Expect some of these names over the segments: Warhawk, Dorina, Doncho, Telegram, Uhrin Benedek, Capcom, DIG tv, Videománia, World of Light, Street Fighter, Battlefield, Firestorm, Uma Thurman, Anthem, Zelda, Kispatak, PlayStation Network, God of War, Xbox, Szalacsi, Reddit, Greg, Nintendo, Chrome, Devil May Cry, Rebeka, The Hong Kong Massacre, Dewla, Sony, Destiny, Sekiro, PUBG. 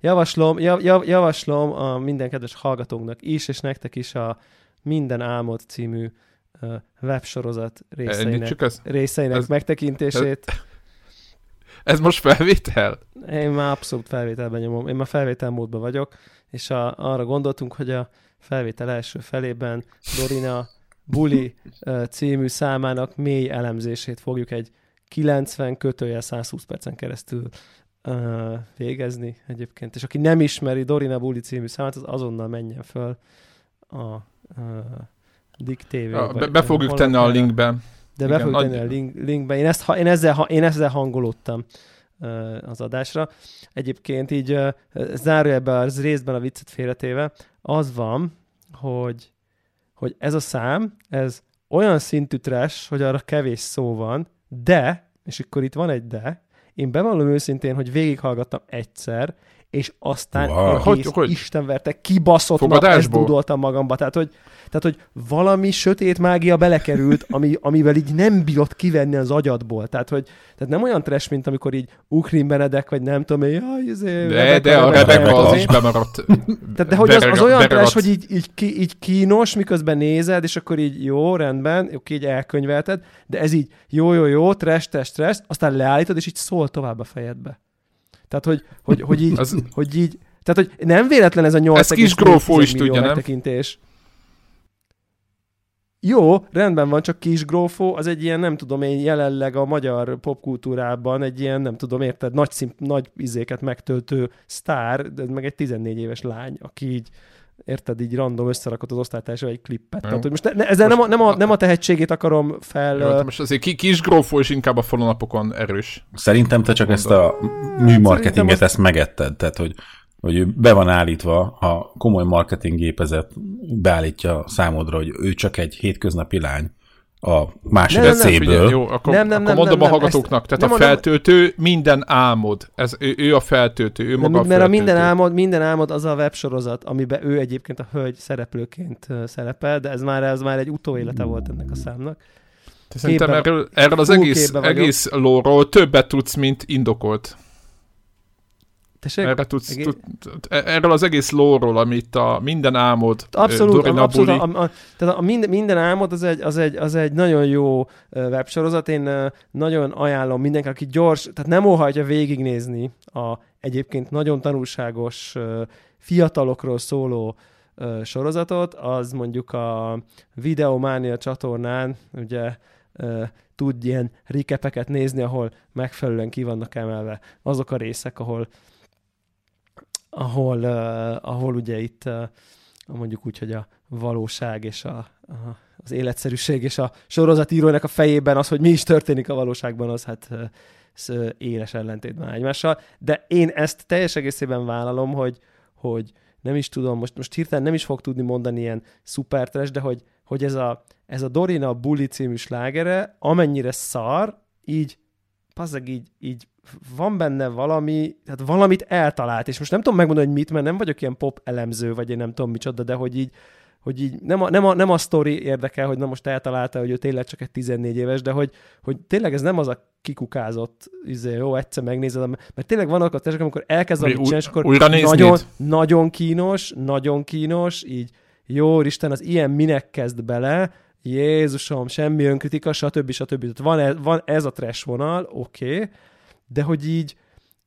Javaslom a minden kedves hallgatóknak is, és nektek is a Minden Álmod című websorozat részeinek megtekintését. Ez most felvétel? Én már abszolút felvételben nyomom. Én már felvételmódban vagyok, és arra gondoltunk, hogy a felvétel első felében Dorina Buli című számának mély elemzését fogjuk egy 90-120 percen keresztül végezni egyébként. És aki nem ismeri Dorina Buli című számát, az azonnal menjen föl a DIG tv. Be fogjuk tenni a linkbe. De be fogjuk tenni a linkbe. Én ezzel hangolódtam az adásra. Egyébként így zárójelben az részben a viccet félretéve az van, hogy ez a szám, ez olyan szintű trash, hogy arra kevés szó van, de, és akkor itt van egy de, én bevallom őszintén, hogy végighallgattam egyszer, és aztán egész istenverte kibaszott nap, ezt dúdoltam magamba. Tehát, hogy valami sötét mágia belekerült, amivel így nem bírod kivenni az agyadból. Tehát nem olyan trash, mint amikor így Uhrin Benedek, vagy nem tudom, de a Rebeka az is bemaradt. Tehát, de hogy az olyan trash, hogy így kínos, miközben nézed, és akkor így jó, rendben, oké, így elkönyvelted, de ez így jó, trash, aztán leállítod, és így szól tovább a fejedbe. Tehát, hogy így, tehát, hogy nem véletlen ez a 8,2 millió megtekintés. Jó, rendben van, csak Kisgrófó, az egy ilyen, nem tudom én, jelenleg a magyar popkultúrában egy ilyen, nem tudom, érted, nagy izéket megtöltő sztár, de meg egy 14 éves lány, aki így, érted, így random összerakott az osztálytársával egy klippet. Tehát, hogy most ezzel most nem a tehetségét akarom fel... Jó, most azért Kisgrófó is inkább a falonapokon erős. Szerintem te csak ezt a műmarketinget ezt megetted, tehát hogy be van állítva, a komoly marketinggépezet beállítja számodra, hogy ő csak egy hétköznapi lány a másodszéből. Jó, akkor mondom a hallgatóknak, tehát a feltöltő Minden Álmod. Ő a feltöltő, ő maga a feltöltő. Mert a Minden Álmod az a websorozat, amiben ő egyébként a hölgy szereplőként szerepel, de ez már egy utóélete volt ennek a számnak. Szerintem erről az egész lore-ról többet tudsz, mint indokolt. Erről az egész lore-ról, amit a Minden Álmod, Dorina Buli... Minden Álmod az egy nagyon jó websorozat, én nagyon ajánlom mindenki, aki gyors, tehát nem óhajtja végignézni a egyébként nagyon tanulságos fiatalokról szóló sorozatot, az mondjuk a Videománia csatornán, ugye... tud ilyen recapeket nézni, ahol megfelelően ki vannak emelve azok a részek, ahol ugye itt mondjuk úgy, hogy a valóság és az életszerűség és a sorozatírónak a fejében az, hogy mi is történik a valóságban, az hát éles ellentétben egymással. De én ezt teljes egészében vállalom, hogy nem is tudom, most hirtelen nem is fog tudni mondani ilyen szupertres, de hogy ez a Dorina Buli című slágere, amennyire szar, így pazzeg, így van benne valami, tehát valamit eltalált, és most nem tudom megmondani, hogy mit, mert nem vagyok ilyen pop elemző, vagy én nem tudom micsoda, de hogy így nem a sztori érdekel, hogy na most eltalálta, hogy ő tényleg csak egy 14 éves, de hogy tényleg ez nem az a kikukázott, jó, egyszer megnézed, mert tényleg vannak a testek, amikor elkezd valamit csinálni, és akkor nagyon kínos, így jó, Isten, az ilyen minek kezd bele, Jézusom, semmi önkritika, stb. Van ez a trash vonal, oké, de hogy így,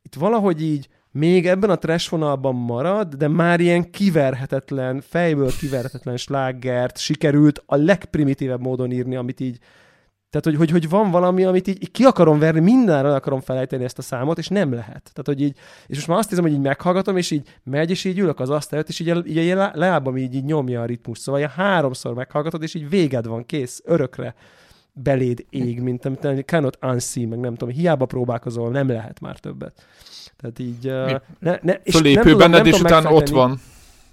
itt valahogy így még ebben a trash vonalban marad, de már ilyen kiverhetetlen, fejből kiverhetetlen slágert sikerült a legprimitívebb módon írni, amit így, tehát hogy van valami, amit így ki akarom verni, mindenről akarom felejteni ezt a számot, és nem lehet. Tehát, hogy így, és most már azt hiszem, hogy így meghallgatom, és így megy, és így ülök az asztalyot, és így a lábam így nyomja a ritmus. Szóval ilyen háromszor meghallgatod, és így véged van, kész, örökre beléd ég, mint amit cannot unsee, meg nem tudom, hiába próbálkozol, nem lehet már többet. Tehát így... Fölépő benned, és utána ott van.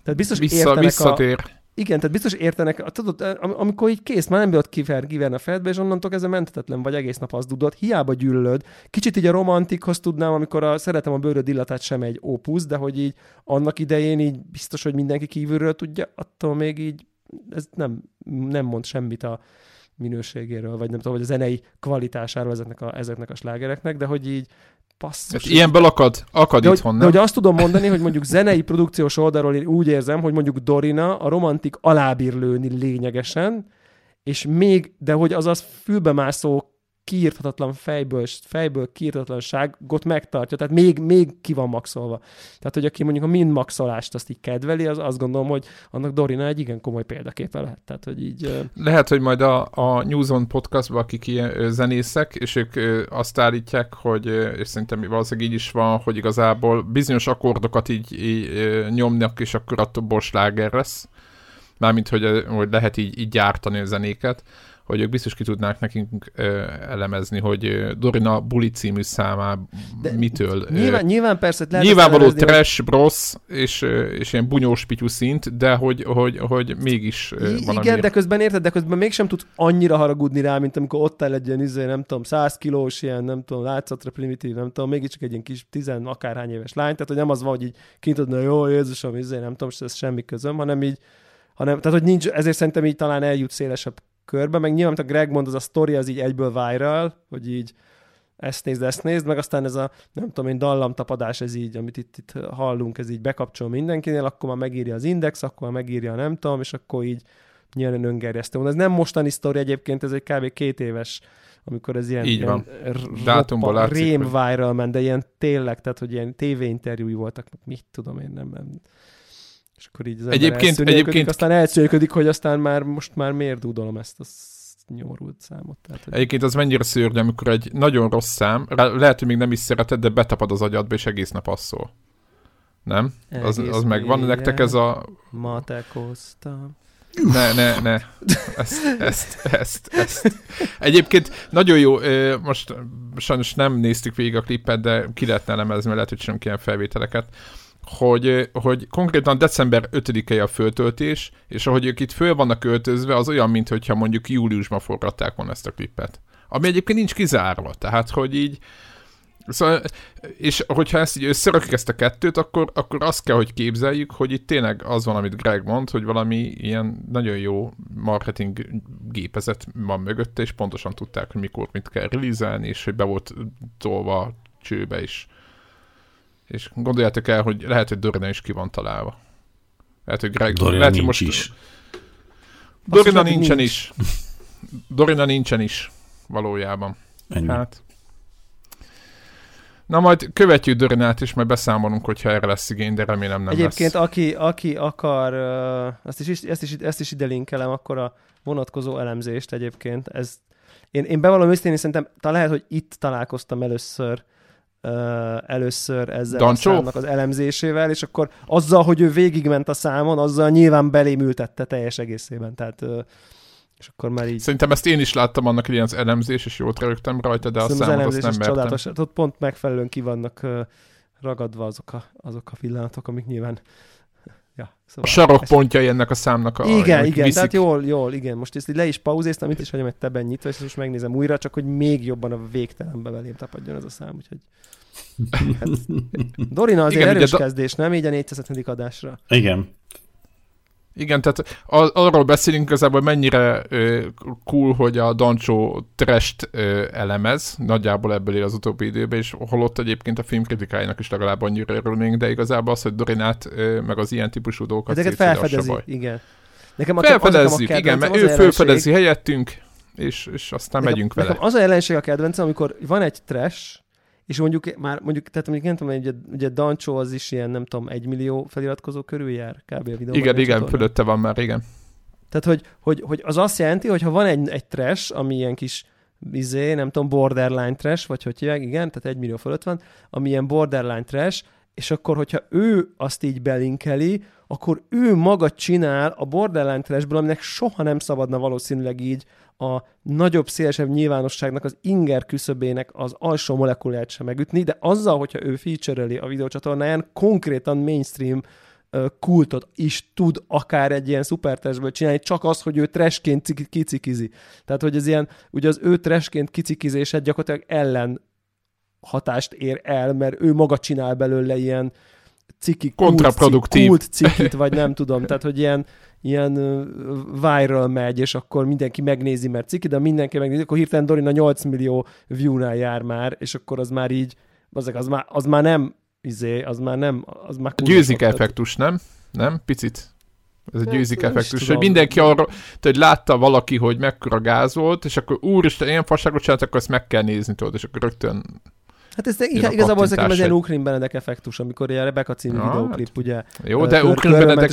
Tehát biztos visszatér. Igen, tehát biztos értenek, tudod, amikor így kész, már nem bírod kiverni a fejedbe, és onnantól kezdve menthetetlen vagy, egész nap az dudod, hiába gyűlölöd. Kicsit így a romantikhoz tudnám, amikor szeretem a bőröd illatát sem egy ópusz, de hogy így annak idején így biztos, hogy mindenki kívülről tudja, attól még így ez nem mond semmit a minőségéről, vagy nem tudom, vagy a zenei kvalitásáról ezeknek a slágereknek, de hogy így Basszus. Hát ilyenből akad de itthon, hogy, nem? De azt tudom mondani, hogy mondjuk zenei produkciós oldalról én úgy érzem, hogy mondjuk Dorina a romantik alábír lőni lényegesen, és még, de hogy azaz fülbemászó kiírthatatlan fejből kiírthatatlanságot megtartja, tehát még ki van maxolva. Tehát, hogy aki mondjuk a mind maxolást azt így kedveli, az azt gondolom, hogy annak Dorina egy igen komoly példaképe lehet. Tehát, hogy így... Lehet, hogy majd a News On podcastban, akik ilyen zenészek, és ők azt állítják, hogy, és szerintem valószínűleg így is van, hogy igazából bizonyos akkordokat így nyomnak, és akkor attól sláger lesz. Mármint, hogy lehet így gyártani a zenéket, hogy ők biztos ki tudnák nekünk elemezni, hogy Dorina Buli című számában mitől. Nyilván persze lehet. Nyilvánvaló trash, rossz, és ilyen bunyós pityú szint, de hogy mégis valami. Igen, de közben mégsem tudsz annyira haragudni rá, mint amikor ott áll egy ilyen nem tudom, 100 kilós ilyen, nem tudom, látszatra primitív, nem tudom, mégiscsak egy ilyen kis 10 akárhány éves lány, tehát hogy nem az van, hogy így kint adna, jó, Jézusom, nem tudom, és ez semmi közöm, hanem tehát, hogy nincs, ezért szerintem így talán eljut szélesebb körbe, meg nyilván, amit a Greg mond, az a sztori az így egyből viral, hogy így ezt nézd, meg aztán ez a, nem tudom én, dallamtapadás, ez így, amit itt hallunk, ez így bekapcsol mindenkinél, akkor már megírja az Index, akkor már megírja a nem tudom, és akkor így nyilván öngerjesztő. Ez nem mostani sztori egyébként, ez egy kb. 2 éves, amikor ez ilyen roppa, rém viral ment, de ilyen tényleg, tehát, hogy ilyen tévéinterjúi voltak, mit tudom én, nem. És akkor így az ember egyébként aztán elszőködik, hogy aztán most már miért dúdolom ezt a nyomorult számot. Tehát, hogy... Egyébként az mennyire szörnyű, amikor egy nagyon rossz szám, lehet, hogy még nem is szereted, de betapad az agyadba, és egész nap az szól. Nem? Az megvan nektek ez a... Matekoztam. Ne. Ezt. Egyébként nagyon jó, most sajnos nem néztük végig a klipet, de ki lehetne elemezni, lehet, hogy sem ilyen felvételeket. Hogy konkrétan december 5-e a föltöltés, és ahogy ők itt föl vannak öltözve, az olyan, mintha mondjuk júliusban forgatták volna ezt a klipet. Ami egyébként nincs kizárva, tehát hogy így... Szóval, és hogyha ezt így összerakjuk ezt a kettőt, akkor azt kell, hogy képzeljük, hogy itt tényleg az van, amit Greg mond, hogy valami ilyen nagyon jó marketing gépezet van mögötte, és pontosan tudták, hogy mikor mit kell release-elni, és hogy be volt tolva csőbe is. És gondoljátok el, hogy lehet, hogy Dorina is ki van találva. Lehet, hogy Greg... Dorina lehet, nincs most... is. Dorina nincsen is. Dorina nincsen is. Valójában. Hát. Na majd követjük Dorinát, és majd beszámolunk, hogyha erre lesz igény, de remélem nem egyébként lesz. Egyébként aki akar, ezt is ide linkelem, akkor a vonatkozó elemzést egyébként. Ez, én bevallom őszintén, szerintem lehet, hogy itt találkoztam először ezzel Doncho? A számnak az elemzésével, és akkor azzal, hogy ő végigment a számon, azzal nyilván belém ültette teljes egészében. Tehát, és akkor már így... Szerintem ezt én is láttam annak ilyen az elemzés, és jót rögtem rajta, de szerintem a számot azt nem mertem. Csodálatos. Ott pont megfelelően ki vannak ragadva azok a pillanatok, amik nyilván... Ja, szóval a sarokpontjai ennek a számnak a... Igen, tehát jól, igen. Most ezt így le is pauzéztam, itt is hagyom egy teben nyitva, és most megnézem újra, csak hogy még jobban a végtelenbe belém tapadjon ez a szám, úgyhogy... Hát, Dorina azért igen, erős kezdés, nem? Így a 470. adásra. Igen. Igen, tehát arról beszélünk igazából, mennyire cool, hogy a Doncho trash-t elemez, nagyjából ebből él az utóbbi időben, és holott egyébként a filmkritikáinak is legalább annyira örülnénk, de igazából az, hogy Dorinát, meg az ilyen típusú dolgokat felfedezi, igen. Felfedezzük, mert ő felfedezi helyettünk, és aztán megyünk vele. Az a jelenség a kedvencem, amikor van egy trash, és ugye Doncho az is ilyen, nem tudom, 1 millió feliratkozó körül jár kb. A videóban. Igen, fölötte van már, igen. Tehát, hogy az azt jelenti, hogy ha van egy trash, ami ilyen kis nem tudom, borderline trash, vagy hogy hívják, igen, tehát 1 millió fölött van, ami ilyen borderline trash, és akkor, hogyha ő azt így belinkeli, akkor ő maga csinál a borderline trashből, aminek soha nem szabadna valószínűleg így a nagyobb, szélesebb nyilvánosságnak az inger küszöbének az alsó molekuláját sem megütni, de azzal, hogyha ő feature-eli a videócsatornáján, konkrétan mainstream kultot is tud akár egy ilyen szuper trashből csinálni, csak az, hogy ő trashként kicikizi. Tehát, hogy ez ilyen, ugye az ő trashként kicikizése gyakorlatilag ellen hatást ér el, mert ő maga csinál belőle ilyen ciki, kult cikit, vagy nem tudom, tehát, hogy ilyen viral megy, és akkor mindenki megnézi, mert ciki, de mindenki megnézi, akkor hirtelen Dorina 8 millió view-nál jár már, és akkor az már így Bazzeg, az már nem győzik effektus, nem? Picit. Ez egy győzik effektus, hogy mindenki arra, hogy látta valaki, hogy mekkora gáz volt, és akkor úristen, ilyen fasságot csinált, akkor ezt meg kell nézni, tudod, és akkor rögtön... Hát ez igazából nekem az ilyen Uhrin Benedek effektus, amikor ilyen Rebeka című videóklip, ugye... Jó, de Uhrin Benedek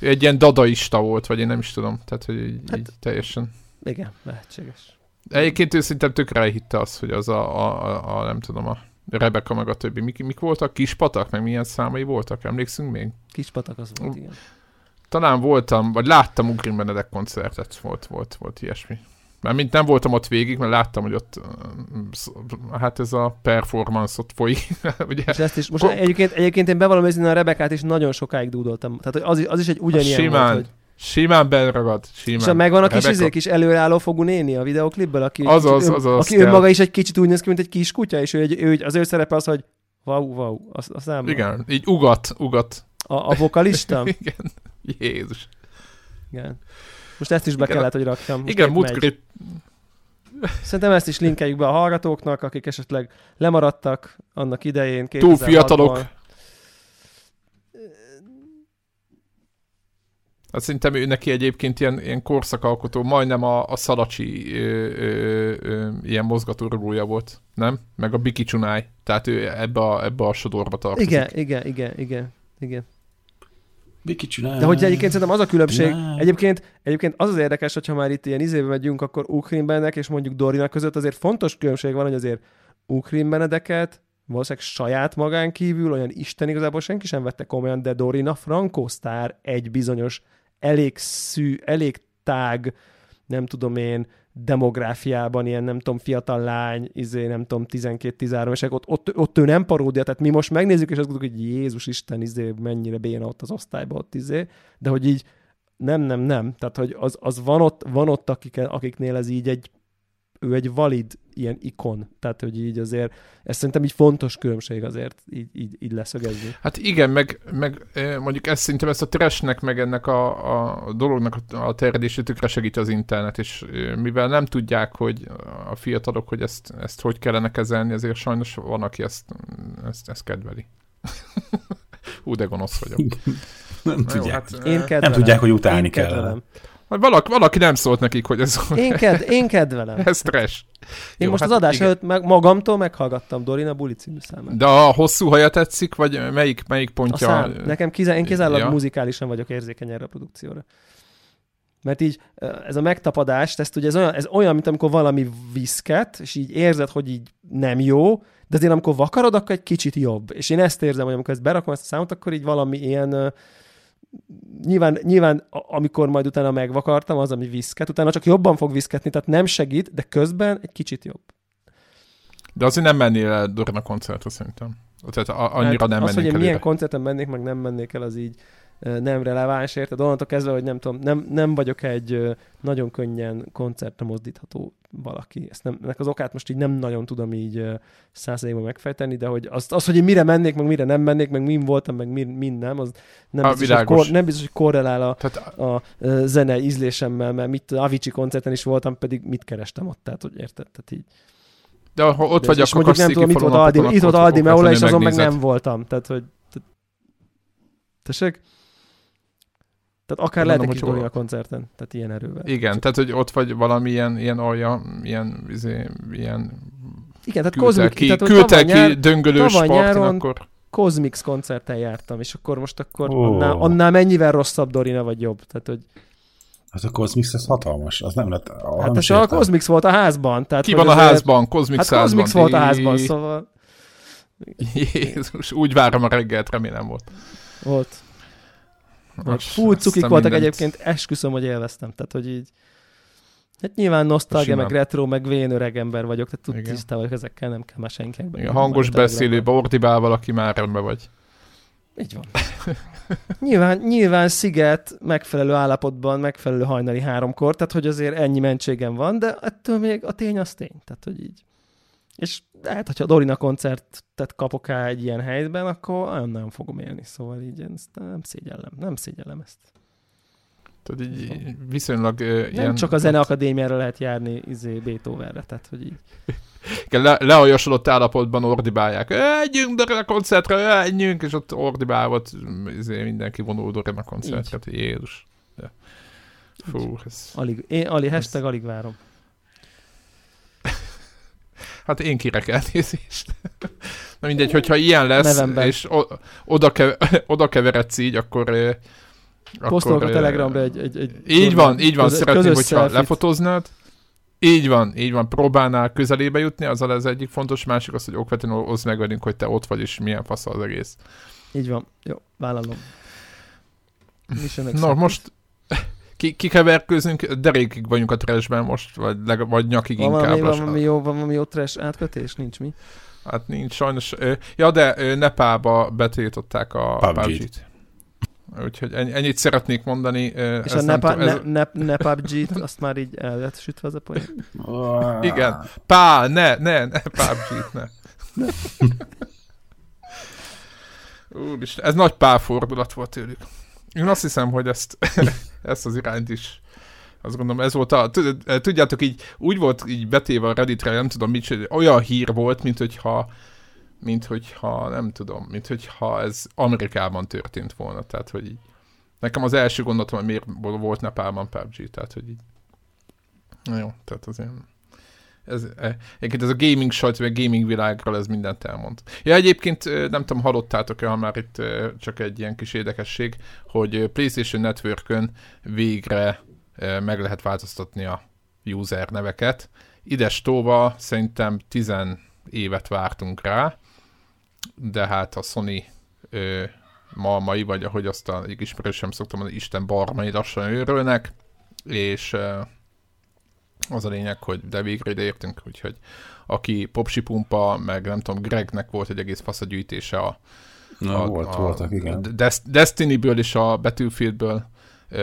egy ilyen dadaista volt, vagy én nem is tudom, tehát hogy így teljesen... Igen, lehetséges. Egyébként ő szerintem tökre elhitte azt, hogy az a nem tudom, a Rebeka meg a többi. Mik voltak? Kispatak? Meg milyen számai voltak? Emlékszünk még? Kispatak az volt, igen. Talán voltam, vagy láttam Uhrin Benedek koncertet. Volt ilyesmi. Mármint nem voltam ott végig, mert láttam, hogy ott hát ez a performance ott folyik. Ugye? És ezt is, most egyébként én bevallom őszintén, a Rebekát is nagyon sokáig dúdoltam. Tehát az is egy ugyanilyen simán volt, hogy... Simán benragad, simán. És megvan a kis előálló fogú néni a videóklipből, aki ő maga is egy kicsit úgy néz ki, mint egy kis kutya, és ő az ő szerepe az, hogy wow, a számban. Igen, így ugat. A vokalista? Igen, Jézus. Igen. Most ezt is be kellett, hogy rakjam. Most igen, múltkori. Szerintem ezt is linkeljük be a hallgatóknak, akik esetleg lemaradtak annak idején. Túl fiatalok. Hát szerintem ő neki egyébként ilyen korszakalkotó, majdnem a Szalacsi ilyen mozgatórugója volt, nem? Meg a Biki Csunáj, tehát ő ebbe a sodorba tartozik. Igen. Biki Csunáj. De hogy egyébként szerintem az a különbség, egyébként az érdekes, hogyha már itt ilyen izébe megyünk, akkor Uhrin Benedek és mondjuk Dorina között azért fontos különbség van, hogy azért Uhrin Benedeket valószínűleg saját magán kívül olyan isten igazából senki sem vette komolyan, de Dorina Franco sztár egy bizonyos elég tág, nem tudom én, demográfiában ilyen, nem tudom, fiatal lány, nem tudom, 12-13-esek, ott ő nem paródia, tehát mi most megnézzük, és azt gondoljuk, hogy Jézus Isten, mennyire béna ott az osztályban, ott de hogy így nem, tehát hogy az van ott akiknél ez így ő egy valid ilyen ikon, tehát hogy így azért, ez szerintem így fontos különbség azért így leszögezni. Hát igen, meg mondjuk ezt szerintem ezt a trashnek, meg ennek a dolognak a terjedését tükre segít az internet, és mivel nem tudják, hogy a fiatalok, hogy ezt hogy kellene kezelni, azért sajnos van, aki ezt kedveli. Hú, de gonosz vagyok. Nem tudják. Jó, nem tudják, hogy utálni kell. Valaki nem szólt nekik, hogy ez... Én kedvelem. Ez trash. Én jó, most az adás előtt magamtól meghallgattam Dorina Buli című számát. De a hosszú haja tetszik, vagy melyik pontja? Nekem én kizárólag muzikálisan vagyok érzékeny erre a produkcióra. Mert így ez a megtapadást, ez olyan, mint amikor valami viszket, és így érzed, hogy így nem jó, de azért amikor vakarod, akkor egy kicsit jobb. És én ezt érzem, hogy amikor ezt berakom ezt a számot, akkor így valami ilyen... Nyilván, amikor majd utána megvakartam, az, ami viszket, utána csak jobban fog viszketni, tehát nem segít, de közben egy kicsit jobb. De azért nem mennél el Dorina koncertre szerintem. Tehát annyira hát nem mennék el. Az, hogy én milyen koncerten mennék, meg nem mennék el, az így nem releváns, érted? Onnantól kezdve, hogy nem tudom, nem vagyok egy nagyon könnyen koncertre mozdítható valaki. Ennek az okát most így nem nagyon tudom így 100%-ban megfejteni, de hogy az, hogy én mire mennék, meg mire nem mennék, meg min voltam, meg min nem, az nem biztos, hogy korrelál a zene ízlésemmel, mert mit Avicii koncerten is voltam, pedig mit kerestem ott, tehát hogy érted? Tehát így. De ott de vagy a kasszéki falon. Itt volt Aldi Meola, és azon meg nem voltam. Tehát, hogy tessék? Tehát akár lehet egy Dorina koncerten, tehát ilyen erővel. Igen, tehát hogy ott vagy valami ilyen alja, ilyen igen, tehát küldte ki döngölős partin, akkor... Cosmix koncerten jártam, és akkor most annál mennyivel rosszabb Dorina vagy jobb, tehát hogy... Az a Cosmix, ez hatalmas, az nem lett... Hát ez a Cosmix volt a házban, tehát... Ki van a házban, Cosmix házban. Hát Cosmix volt a házban, szóval... Jézus, úgy várom a reggelt, remélem volt. Fú, cukik voltak egyébként, esküszöm, hogy élveztem. Tehát, hogy így... Hát nyilván nosztalgia, meg retro, meg vén öreg ember vagyok, tehát tud tisztában vagyok ezekkel, nem kell már senkinek. Igen, hangos beszélőbe, ordibával, aki már rendben vagy. Így van. Nyilván sziget, megfelelő állapotban, megfelelő hajnali 3-kor, tehát hogy azért ennyi mentségem van, de ettől még a tény az tény. Tehát, hogy így... És hát, hogyha a Dorina koncertet kapok el egy ilyen helyben, akkor nem fogom élni, szóval így ezt nem szégyellem ezt. Tehát így viszonylag... Nem ilyen... csak a Zeneakadémiára lehet járni Beethovenre, tehát hogy így... leajosodott állapotban ordibálják. Együnk Dori a koncertre, együnk, és ott ordibálott mindenki vonul Dori a koncertre. Jézus. De. Fú, ez... alig várom. Hát én kérek elnézést. Na mindegy, hogyha ilyen lesz, Nevemben. És oda keveredsz így, akkor... Posztolok a Telegramra egy így van, szeretném, hogyha lefotoznád. Így van, próbálnál közelébe jutni, azzal ez egyik fontos, másik az, hogy okvetlenül oszd meg velünk, hogy te ott vagy, és milyen fasz az egész. Így van, jó, vállalom. Na most... Kikeverkőzünk, derékig vagyunk a trashben most, vagy nyakig van inkább. Van valami jó trash átkötés? Nincs mi? Hát nincs, sajnos. Ja, de Nepálba betiltották a PUBG-t. Úgyhogy ennyit szeretnék mondani. És a PUBG-t azt már így el lett sütve az a poén. Igen. Ne PUBG-t, ne. Úristen, ez nagy pálfordulat volt tőlük. Én azt hiszem, hogy ezt az irányt is, azt gondolom, ez volt a... Tudjátok, így úgy volt így betéve a Redditre, nem tudom mit, olyan hír volt, minthogyha ez Amerikában történt volna. Tehát, hogy így, nekem az első gondolatom, hogy miért volt Nepálban PUBG, tehát, hogy így... Na jó, tehát azért... Egyébként ez a gaming sajt, vagy a gaming világról ez mindent elmond. Ja, egyébként nem tudom, hallottátok-e, ha már itt csak egy ilyen kis érdekesség, hogy PlayStation Networkön végre meg lehet változtatni a user neveket. Idestóva szerintem 10 évet vártunk rá, de hát a Sony malmai, vagy ahogy azt a ismerősöm szoktam mondani, Isten barmai lassan őrölnek, és... Az a lényeg, hogy de végre ideértünk, úgyhogy aki Popsi Pumpa, meg nem tudom, Gregnek volt egy egész faszagyűjtése voltak, igen. Destinyből és a Battlefieldből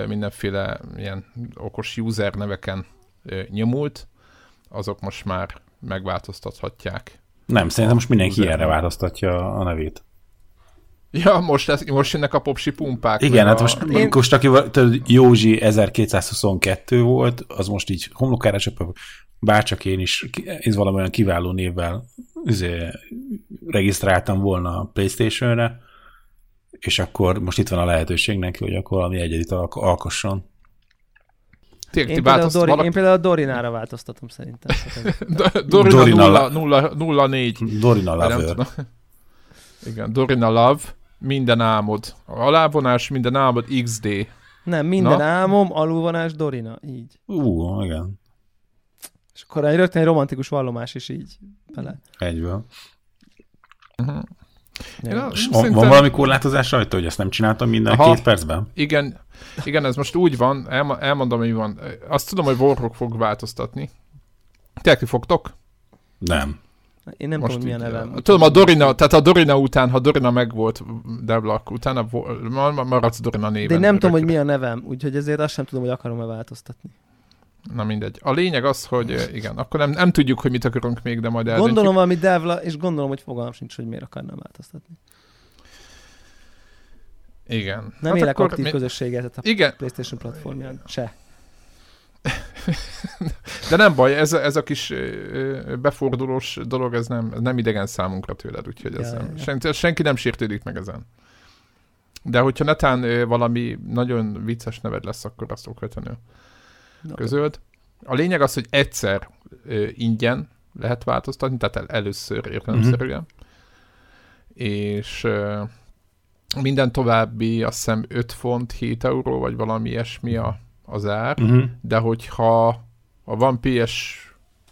mindenféle ilyen okos user neveken nyomult, azok most már megváltoztathatják. Nem, szerintem most mindenki erre változtatja a nevét. Ja, most jönnek a Popsi Pumpák. Igen, hát most aki Józsi 1222 volt, az most így homlokára csapva, bárcsak én is ez valamilyen kiváló névvel regisztráltam volna a PlayStation-re, és akkor most itt van a lehetőség neki, hogy akkor valami egyedit alkosson. Én például a Dorinára változtatom szerintem. Dorina 04. Dorina Lover. Igen, Dorina Love. Minden álmod. Alávonás, minden álmod, XD. Nem, minden álmom, alulvonás, Dorina. Így. Igen. És akkor rögtön egy romantikus vallomás is így bele. Egyből. Uh-huh. Van valami korlátozás rajta, hogy ezt nem csináltam minden 2 percben? Igen, ez most úgy van, elmondom, hogy van. Azt tudom, hogy Warhawk fog változtatni. Te ki fogtok? Nem. Én nem most tudom, milyen nevem. Tudom, a Dorina, tehát a Dorina után, ha Dorina megvolt, Devlak, utána maradsz Dorina néven. De én nem tudom, hogy mi a nevem, úgyhogy ezért azt sem tudom, hogy akarom-e változtatni. Na mindegy. A lényeg az, hogy igen, akkor nem tudjuk, hogy mit akarunk még, de majd eldöntjük. Gondolom valami Devla, és gondolom, hogy fogalmam sincs, hogy miért akarnám változtatni. Igen. Nem hát élek aktív közösséget a PlayStation platformján. Se. De nem baj, ez a kis befordulós dolog, ez nem idegen számunkra tőled, úgyhogy senki nem sértődik meg ezen. De hogyha netán valami nagyon vicces neved lesz, akkor azt okvetlenül közöld. A lényeg az, hogy egyszer ingyen lehet változtatni, tehát először értelemszerűen. És minden további, azt hiszem 5 font, 7 euró, vagy valami ilyesmi az ár, de hogyha van PS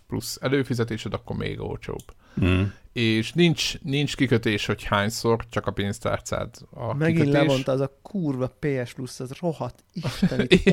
plusz előfizetésed, akkor még olcsóbb. És nincs kikötés, hogy hányszor, csak a pénztárcád a megint kikötés. Levonta az a kurva PS plusz, az rohadt istenit.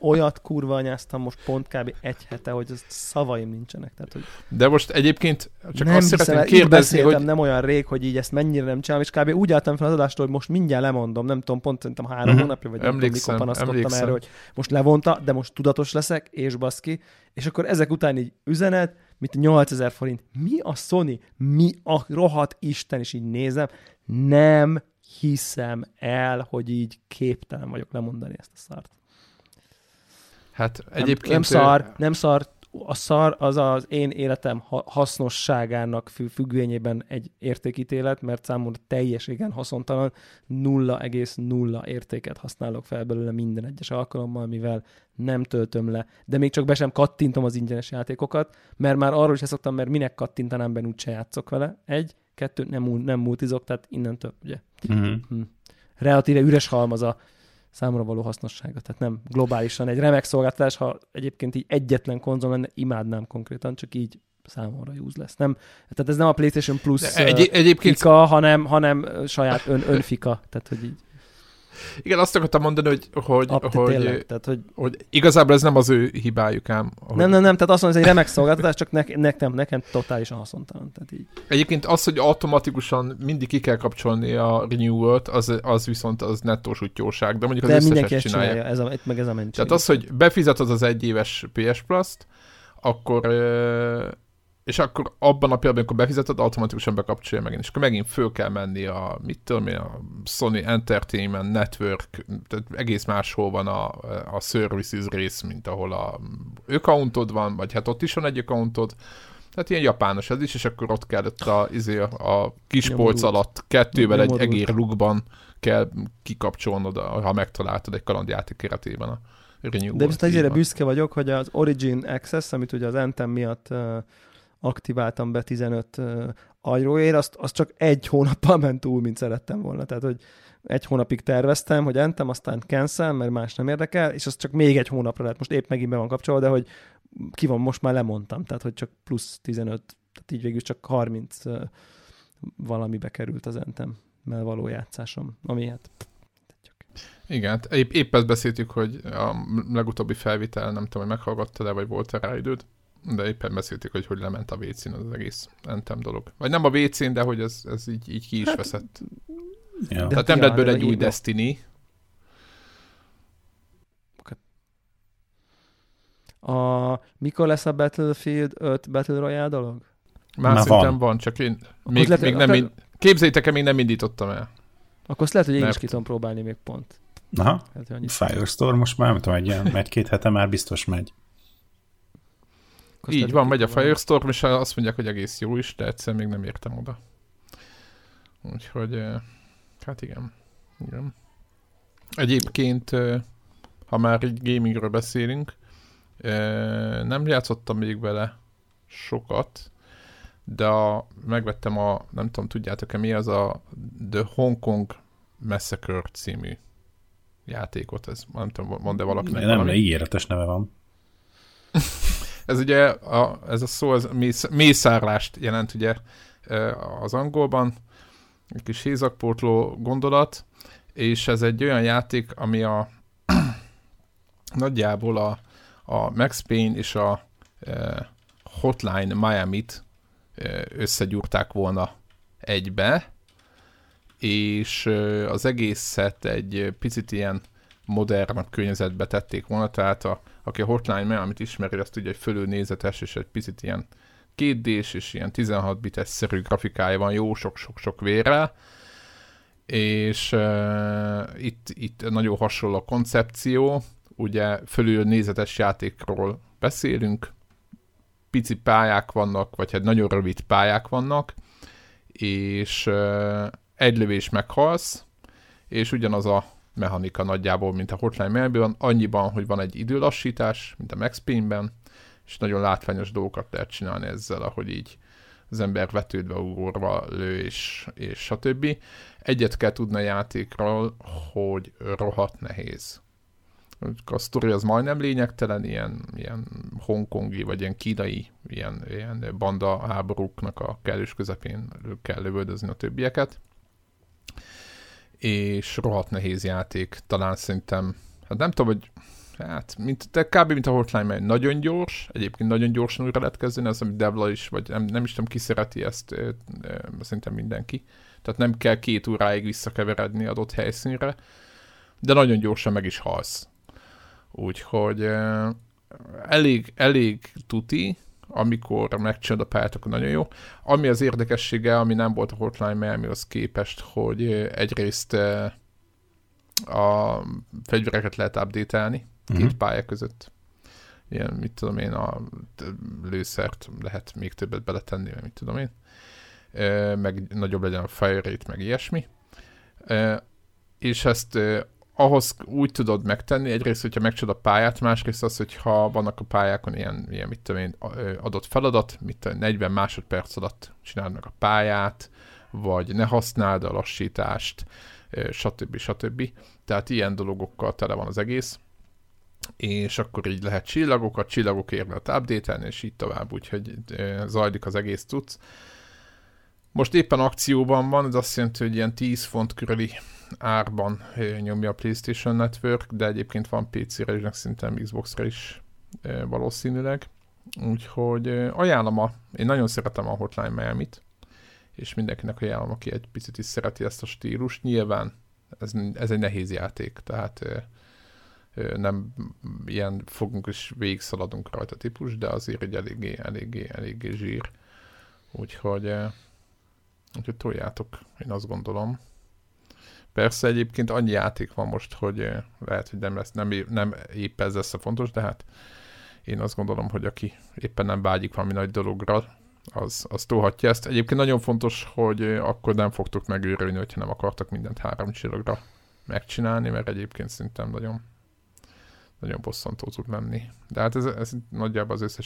Olyat kurva anyáztam most pont kb. Egy hete, hogy az szavaim nincsenek. Tehát, hogy de most egyébként csak azt szeretném kérdezni, hogy... Nem olyan rég, hogy így ezt mennyire nem csinálom, és kb. Úgy álltam fel az adástól, hogy most mindjárt lemondom, nem tudom, pont szerintem 3 hónapja, vagy nem tudom, mikor panaszkodtam erről, hogy most levonta, de most tudatos leszek, és baszki, és akkor ezek után így üzenet, mint 8000 forint. Mi a Sony? Mi a rohadt Isten? És így nézem, nem hiszem el, hogy így képtelen vagyok lemondani ezt a szart. Hát egyébként... Nem szar, a szar az az én életem hasznosságának függvényében egy értékítélet, mert számomra teljesen haszontalan, 0,0 értéket használok fel belőle minden egyes alkalommal, mivel nem töltöm le, de még csak be sem kattintom az ingyenes játékokat, mert már arról is leszoktam, mert minek kattintanám be, úgyse játszok vele. 1, 2, nem multizok, tehát innentől, ugye. Mm-hmm. Relatíve üres halmaz a számomra való hasznossága, tehát nem globálisan egy remek szolgáltatás, ha egyébként így egyetlen konzol lenne, imádnám konkrétan, csak így számomra use lesz. Nem, tehát ez nem a PlayStation Plus egyébként... fika, hanem saját önfika, tehát hogy így. Igen, azt akartam mondani, hogy igazából ez nem az ő hibájuk ám. Ahogy... Nem, tehát azt mondom, ez egy remek szolgáltatás, csak nekem totálisan haszontalan. Tehát így. Egyébként az, hogy automatikusan mindig ki kell kapcsolni a renewal-t, az viszont az nettó sutyóság, de mondjuk az összeset csinálja. Ez itt meg ez a mentség. Tehát az, hogy befizetod az egyéves PS Plus-t, akkor... és akkor abban a pillanatban, amikor befizeted, automatikusan bekapcsolja megint. És akkor megint föl kell menni a, a Sony Entertainment Network, tehát egész máshol van a services rész, mint ahol a accountod van, vagy hát ott is van egy accountod. Tehát ilyen japános ez is, és akkor ott kell ott a kis polc alatt 2-vel egy egér lukban kell kikapcsolnod, ha megtaláltad egy kalandjáték keretében a renewal. De viszont egyre büszke vagyok, hogy az Origin Access, amit ugye az Anthem miatt aktiváltam be 15 ajróért, azt csak 1 hónappal ment túl, mint szerettem volna. Tehát, hogy 1 hónapig terveztem, hogy entem, aztán cancel, mert más nem érdekel, és az csak még 1 hónapra lett. Most épp megint be van kapcsolva, de hogy ki van, most már lemondtam. Tehát, hogy csak plusz 15, tehát így végül csak 30 valamibe került az entemmel való játszásom, ami hát... Igen, épp ezt beszéltük, hogy a legutóbbi felvétel, nem tudom, hogy meghallgattad-e, vagy volt-e rá időd, de éppen beszéltük, hogy lement a WC-n az egész Anthem dolog. Vagy nem a WC-n, de hogy ez így ki is veszett. Ja. Tehát nem lett bőle egy új Destiny. Okay. Mikor lesz a Battlefield 5 Battle Royale dolog? Már szerintem van, csak én képzeljétek el, még nem indítottam el. Akkor azt lehet, hogy én is ki tudom próbálni még pont. Aha, Firestorm most már, nem tudom, egy-két hete már biztos megy. Így van, megy a Firestorm, és azt mondják, hogy egész jó is, de egyszer még nem értem oda. Úgyhogy, hát igen. Egyébként, ha már így gamingről beszélünk, nem játszottam még vele sokat, de megvettem nem tudom, tudjátok-e mi az a The Hong Kong Massacre című játékot, ez nem tudom, mond-e valakinek valami? Nem, de ígéretes neve van. Ez ugye, ez a szó, ez mészárlást jelent ugye az angolban, egy kis hézagpótló gondolat, és ez egy olyan játék, ami nagyjából a Max Payne és a Hotline Miami-t összegyúrták volna egybe, és az egészet egy picit ilyen modernabb környezetbe tették volna, tehát aki a Hotline Miamit ismeri, azt tudja, hogy fölülnézetes, és egy picit ilyen 2D-s, és ilyen 16 bites-szerű grafikája van, jó sok-sok-sok vérrel, és itt nagyon hasonló a koncepció, ugye fölülnézetes játékról beszélünk, pici pályák vannak, vagy hát nagyon rövid pályák vannak, és egy lövés meghalsz, és ugyanaz a mechanika nagyjából, mint a Hotline Miami-ban, annyiban, hogy van egy időlassítás, mint a Max Payne-ben, és nagyon látványos dolgokat lehet csinálni ezzel, ahogy így az ember vetődve, ugorva lő, és stb. Egyet kell tudni a játékról, hogy rohadt nehéz. A sztori az majdnem lényegtelen, ilyen hongkongi, vagy ilyen kínai, ilyen banda háborúknak a kellős közepén kell lövöldözni a többieket. És rohadt nehéz játék, talán szerintem, hát nem tudom, hogy mint a Hotline Miami, nagyon gyors, egyébként nagyon gyorsan újra lehet kezdeni, az, amit Devla is, vagy nem is tudom, ki szereti ezt, szerintem mindenki. Tehát nem kell 2 óráig visszakeveredni adott helyszínre, de nagyon gyorsan meg is halsz. Úgyhogy elég tuti, amikor megcsinálod a pályát, akkor nagyon jó. Ami az érdekessége, ami nem volt a Hotline Miamihoz képest, hogy egyrészt a fegyvereket lehet update-elni 2 pálya között. ilyen, mit tudom én, a lőszert lehet még többet beletenni, vagy mit tudom én, meg nagyobb legyen a fire rate, meg ilyesmi. És ezt ahhoz úgy tudod megtenni, egyrészt, hogyha megcsinálod a pályát, másrészt az, hogyha vannak a pályákon ilyen mit tudom én, adott feladat, mit tudom, 40 másodperc alatt csináld meg a pályát, vagy ne használd a lassítást, stb. Stb. Tehát ilyen dologokkal tele van az egész, és akkor így lehet csillagokat, csillagokért lehet update-elni, és így tovább, úgyhogy zajlik az egész cucc. Most éppen akcióban van, ez azt jelenti, hogy ilyen 10 font körüli árban nyomja a PlayStation Network, de egyébként van PC-re is, meg szerintem Xbox-re is valószínűleg. Úgyhogy ajánlom én nagyon szeretem a Hotline Miamit, és mindenkinek ajánlom, aki egy picit is szereti ezt a stílust. Nyilván ez egy nehéz játék, tehát nem ilyen fogunk és végigszaladunk rajta típus, de azért egy eléggé zsír. Úgyhogy toljátok, én azt gondolom. Persze egyébként annyi játék van most, hogy lehet, hogy nem épp ez lesz a fontos, de hát én azt gondolom, hogy aki éppen nem vágyik valami nagy dologra, az tolhatja ezt. Egyébként nagyon fontos, hogy akkor nem fogtok megőrülni, hogyha nem akartak mindent 3 csillagra megcsinálni, mert egyébként szerintem nagyon bosszantó tud lenni. De hát ez nagyjából az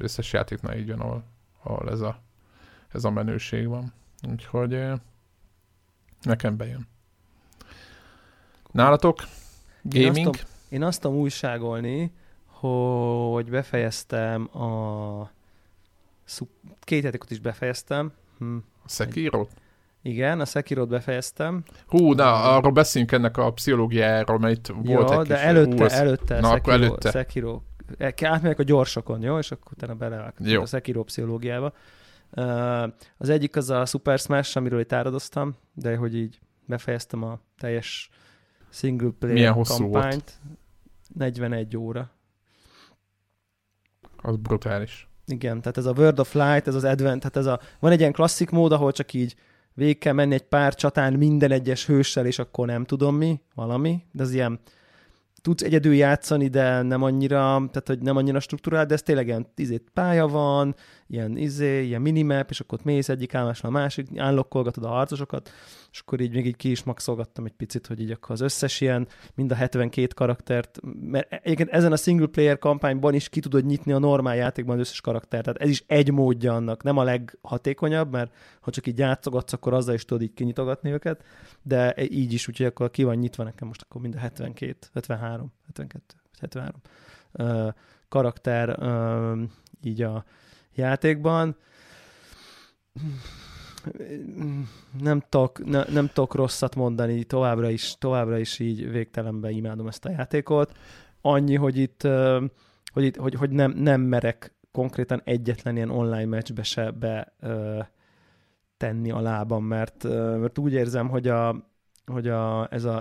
összes játéknál így jön, ahol ez a menőség van. Úgyhogy nekem bejön. Nálatok? Gaming? Én azt tudom újságolni, hogy befejeztem a 2 játékot is befejeztem. A Sekiro? Igen, a Sekirot befejeztem. Hú, na, arról beszéljünk ennek a pszichológiáról, mert itt volt egy kis... de előtte na, Sekiro. Átmegyek a gyorsokon, jó? És akkor utána belevágok a Sekiro pszichológiába. Az egyik az a Super Smash, amiről itt áradoztam, de hogy így befejeztem a teljes single player kampányt. 41 óra. Az brutális. Igen, tehát ez a World of Light, ez az Advent, tehát van egy ilyen klasszik mód, ahol csak így végig kell menni egy pár csatán minden egyes hőssel, és akkor nem tudom valami, de az ilyen tudsz egyedül játszani, de nem annyira, tehát hogy nem annyira struktúrált, de ez tényleg ilyen pálya van, ilyen minimap, és akkor ott mész egyik állásra a másik, állokkolgatod a harcosokat, és akkor így még így ki is maxolgattam egy picit, hogy így akkor az összes ilyen, mind a 72 karaktert, mert egyébként ezen a single player kampányban is ki tudod nyitni a normál játékban az összes karaktert, tehát ez is egy módja annak, nem a leghatékonyabb, mert ha csak így játszogatsz, akkor azzal is tudod így kinyitogatni őket, de így is, úgyhogy akkor ki van nyitva nekem most akkor mind a 72 karakter így a játékban. Nem tudok rosszat mondani, továbbra is így végtelenben imádom ezt a játékot. Annyi, hogy itt nem merek konkrétan egyetlen ilyen online meccsbe se tenni a lábam, mert úgy érzem, hogy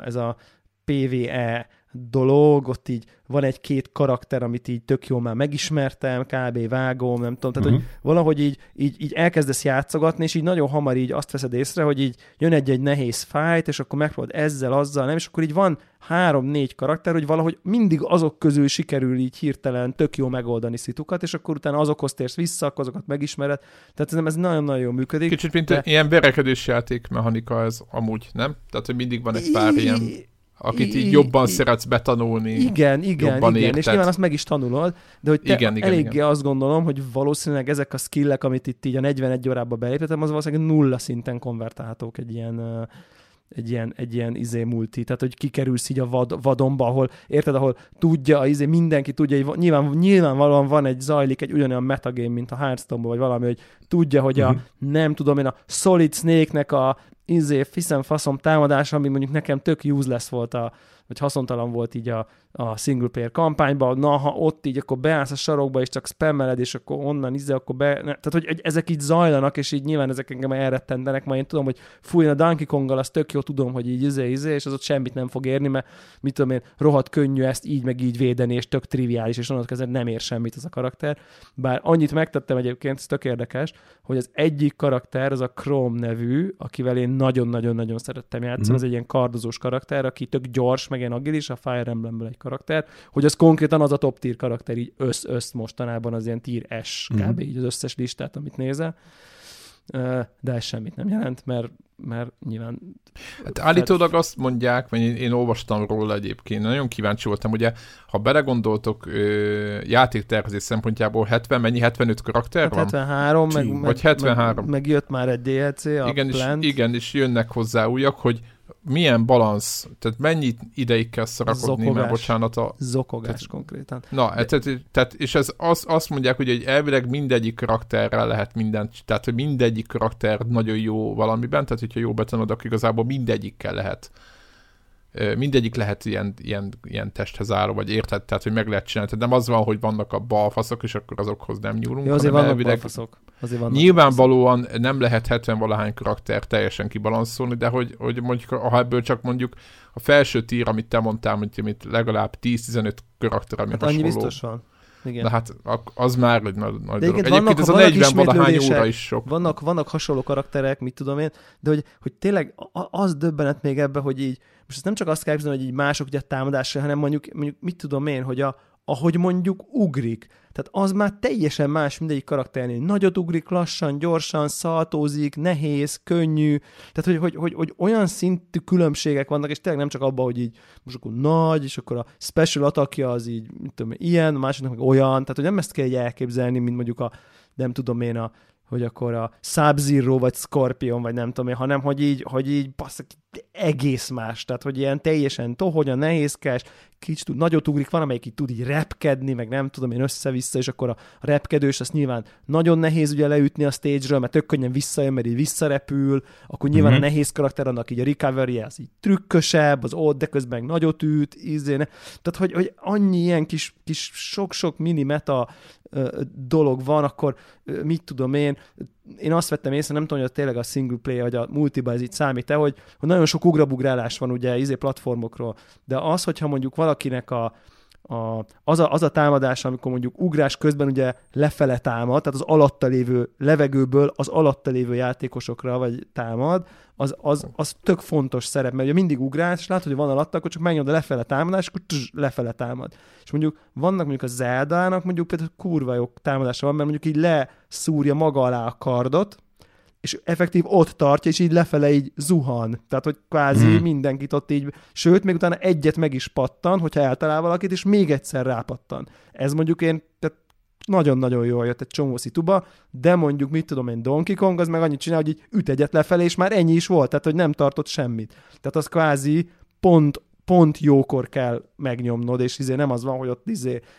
ez a PvE dolog, ott így van egy-két karakter, amit így tök jól már megismertem, kb. Vágom, nem tudom, tehát hogy valahogy így elkezdesz játszogatni, és így nagyon hamar így azt veszed észre, hogy így jön egy nehéz fight, és akkor megpróbálod ezzel, azzal, nem, és akkor így van 3-4 karakter, hogy valahogy mindig azok közül sikerül így hirtelen tök jó megoldani szitukat, és akkor utána azokhoz térsz vissza, akkor azokat megismered, tehát ez nagyon-nagyon jól működik. Kicsit mint ilyen verekedős játékmechanika ez amúgy, nem? Tehát, hogy mindig van egy pár ilyen... akit így jobban szeretsz betanulni. Igen, érted. És nyilván azt meg is tanulod, de hogy te eléggé azt gondolom, hogy valószínűleg ezek a skillek, amit itt így a 41 órában beléptetem, az valószínűleg 0 szinten konvertálhatók egy ilyen multi, tehát hogy kikerülsz így a vadonba, ahol tudja, mindenki tudja, hogy nyilvánvalóan van zajlik egy ugyanolyan metagame, mint a Hearthstone-ba, vagy valami, hogy tudja, hogy a Solid Snake-nek a faszom támadása, ami mondjuk nekem tök useless volt, vagy haszontalan volt így a single player kampányban, na, ha ott így akkor beállsz a sarokba, és csak spammeled, és akkor onnan akkor tehát, hogy ezek így zajlanak, és így nyilván ezek engem elrettendenek, majd én tudom, hogy fújjon a Donkey Konggal, azt tök jó tudom, hogy így és az ott semmit nem fog érni, mert mit tudom én, rohadt könnyű ezt így meg így védeni, és tök triviális, és onnantól kezdve nem ér semmit az a karakter. Bár annyit megtettem egyébként, ez tök érdekes, hogy az egyik karakter, az a Chrome nevű, akivel én nagyon-nagyon-nagyon szerettem játszani, ez egy ilyen kardozós karakter, aki tök gyors, meg ilyen agilis, a Fire Emblemből egy karakter, hogy az konkrétan az a top tier karakter, így össz mostanában az ilyen tier S kb. Így az összes listát, amit nézel. De ez semmit nem jelent, mert nyilván... Hát állítólag azt mondják, vagy én olvastam róla egyébként, nagyon kíváncsi voltam, ugye, ha belegondoltok játéktervezés szempontjából 75 karakter hát van? 73, vagy 73. Meg jött már egy DLC, a Plant. Igen, és jönnek hozzá újak, hogy milyen balansz, tehát mennyit ideig kell szarakodni, mert bocsánat a... Zokogás konkrétan. Na, tehát, és ez azt mondják, hogy elvileg mindegyik karakterrel lehet mindent, tehát hogy mindegyik karakter nagyon jó valamiben, tehát hogyha jó betanod, akkor igazából mindegyikkel lehet. Mindegyik lehet ilyen testhez álló, vagy érted, tehát hogy meg lehet csinálni. Tehát nem az van, hogy vannak a balfaszok, és akkor azokhoz nem nyúlunk. Ja, azért vannak balfaszok. Nyilvánvalóan nem lehet 70-valahány karakter teljesen kibalanszolni, de hogy mondjuk, ha ebből csak mondjuk a felső tír, amit te mondtál, amit legalább 10-15 karakter, ami hát hasonló. Annyi biztos van. Igen. De hát az már egy nagy dolog. Egyébként ez a 40-valahány óra is sok. Vannak hasonló karakterek, mit tudom én, de hogy tényleg az döbbenet még ebbe, hogy így, most nem csak azt kell képzelni, hogy így mások ugye a támadásra, hanem mondjuk mit tudom én, hogy ahogy mondjuk ugrik. Tehát az már teljesen más mindegyik karakternél. Nagyot ugrik, lassan, gyorsan, szaltózik, nehéz, könnyű. Tehát, hogy olyan szintű különbségek vannak, és tényleg nem csak abban, hogy így most akkor nagy, és akkor a special attackja az így, mit tudom, ilyen, a másiknak meg olyan. Tehát, hogy nem ezt kell így elképzelni, mint mondjuk hogy akkor a Sub-Zero, vagy Scorpion, vagy nem tudom én, hanem hogy így basszak, egész más, tehát hogy ilyen teljesen tohonya, nehézkes, kicsit nagyot ugrik, van, amelyik így tud így repkedni, meg nem tudom én össze-vissza, és akkor a repkedős, azt nyilván nagyon nehéz ugye leütni a stage-ről, mert tök könnyen visszajön, mert így visszarepül, akkor nyilván a nehéz karakter, annak így a recovery-e az így trükkösebb, az ott, de közben meg nagyot üt, tehát hogy annyi ilyen kis sok-sok mini meta dolog van, akkor mit tudom én azt vettem észre, nem tudom, hogy tényleg a single player vagy a multiba ez így számít-e, hogy nagyon sok ugrabugrálás van ugye platformokról, de az, hogyha mondjuk valakinek az a támadás, amikor mondjuk ugrás közben ugye lefele támad, tehát az alatta lévő levegőből az alatta lévő játékosokra vagy támad, az tök fontos szerep, mert ugye mindig ugrálsz, és látod, hogy van alatta, akkor csak megnyomod a lefele támadás, akkor lefele támad. És mondjuk vannak mondjuk a Zeldának mondjuk például kurva jó támadása van, mert mondjuk így leszúrja maga alá a kardot, és effektív ott tartja, és így lefele így zuhan. Tehát, hogy kvázi mindenkit ott így, sőt, még utána egyet meg is pattan, hogyha eltalál valakit, és még egyszer rápattan. Ez mondjuk tehát nagyon-nagyon jól jött egy csomó szituba, de mondjuk, mit tudom én, Donkey Kong, az meg annyit csinál, hogy így üt egyet lefelé, és már ennyi is volt, tehát, hogy nem tartott semmit. Tehát az kvázi pont jókor kell megnyomnod, és nem az van, hogy ott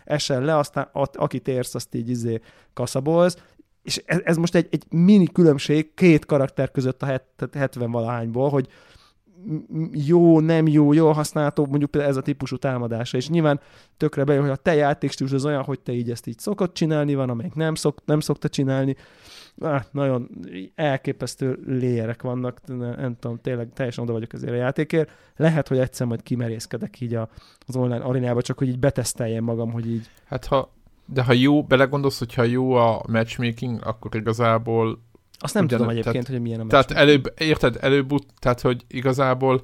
esel le, aztán akit érsz, azt így kaszabolsz. És ez most egy mini különbség két karakter között a 70-valahányból, hogy jó, nem jó, jól használható, mondjuk például ez a típusú támadása. És nyilván tökre bejön, hogy a te játékstílusod az olyan, hogy te így ezt így szokott csinálni, van, amelyik nem szokta csinálni. Nagyon elképesztő léjerek vannak, nem tudom, tényleg teljesen oda vagyok azért a játékért. Lehet, hogy egyszer majd kimerészkedek így az online arénába, csak hogy így beteszteljem magam, hogy így... De ha jó, belegondolsz, hogyha jó a matchmaking, akkor igazából... Azt nem tudom egyébként, hogy milyen a matchmaking. Tehát tehát hogy igazából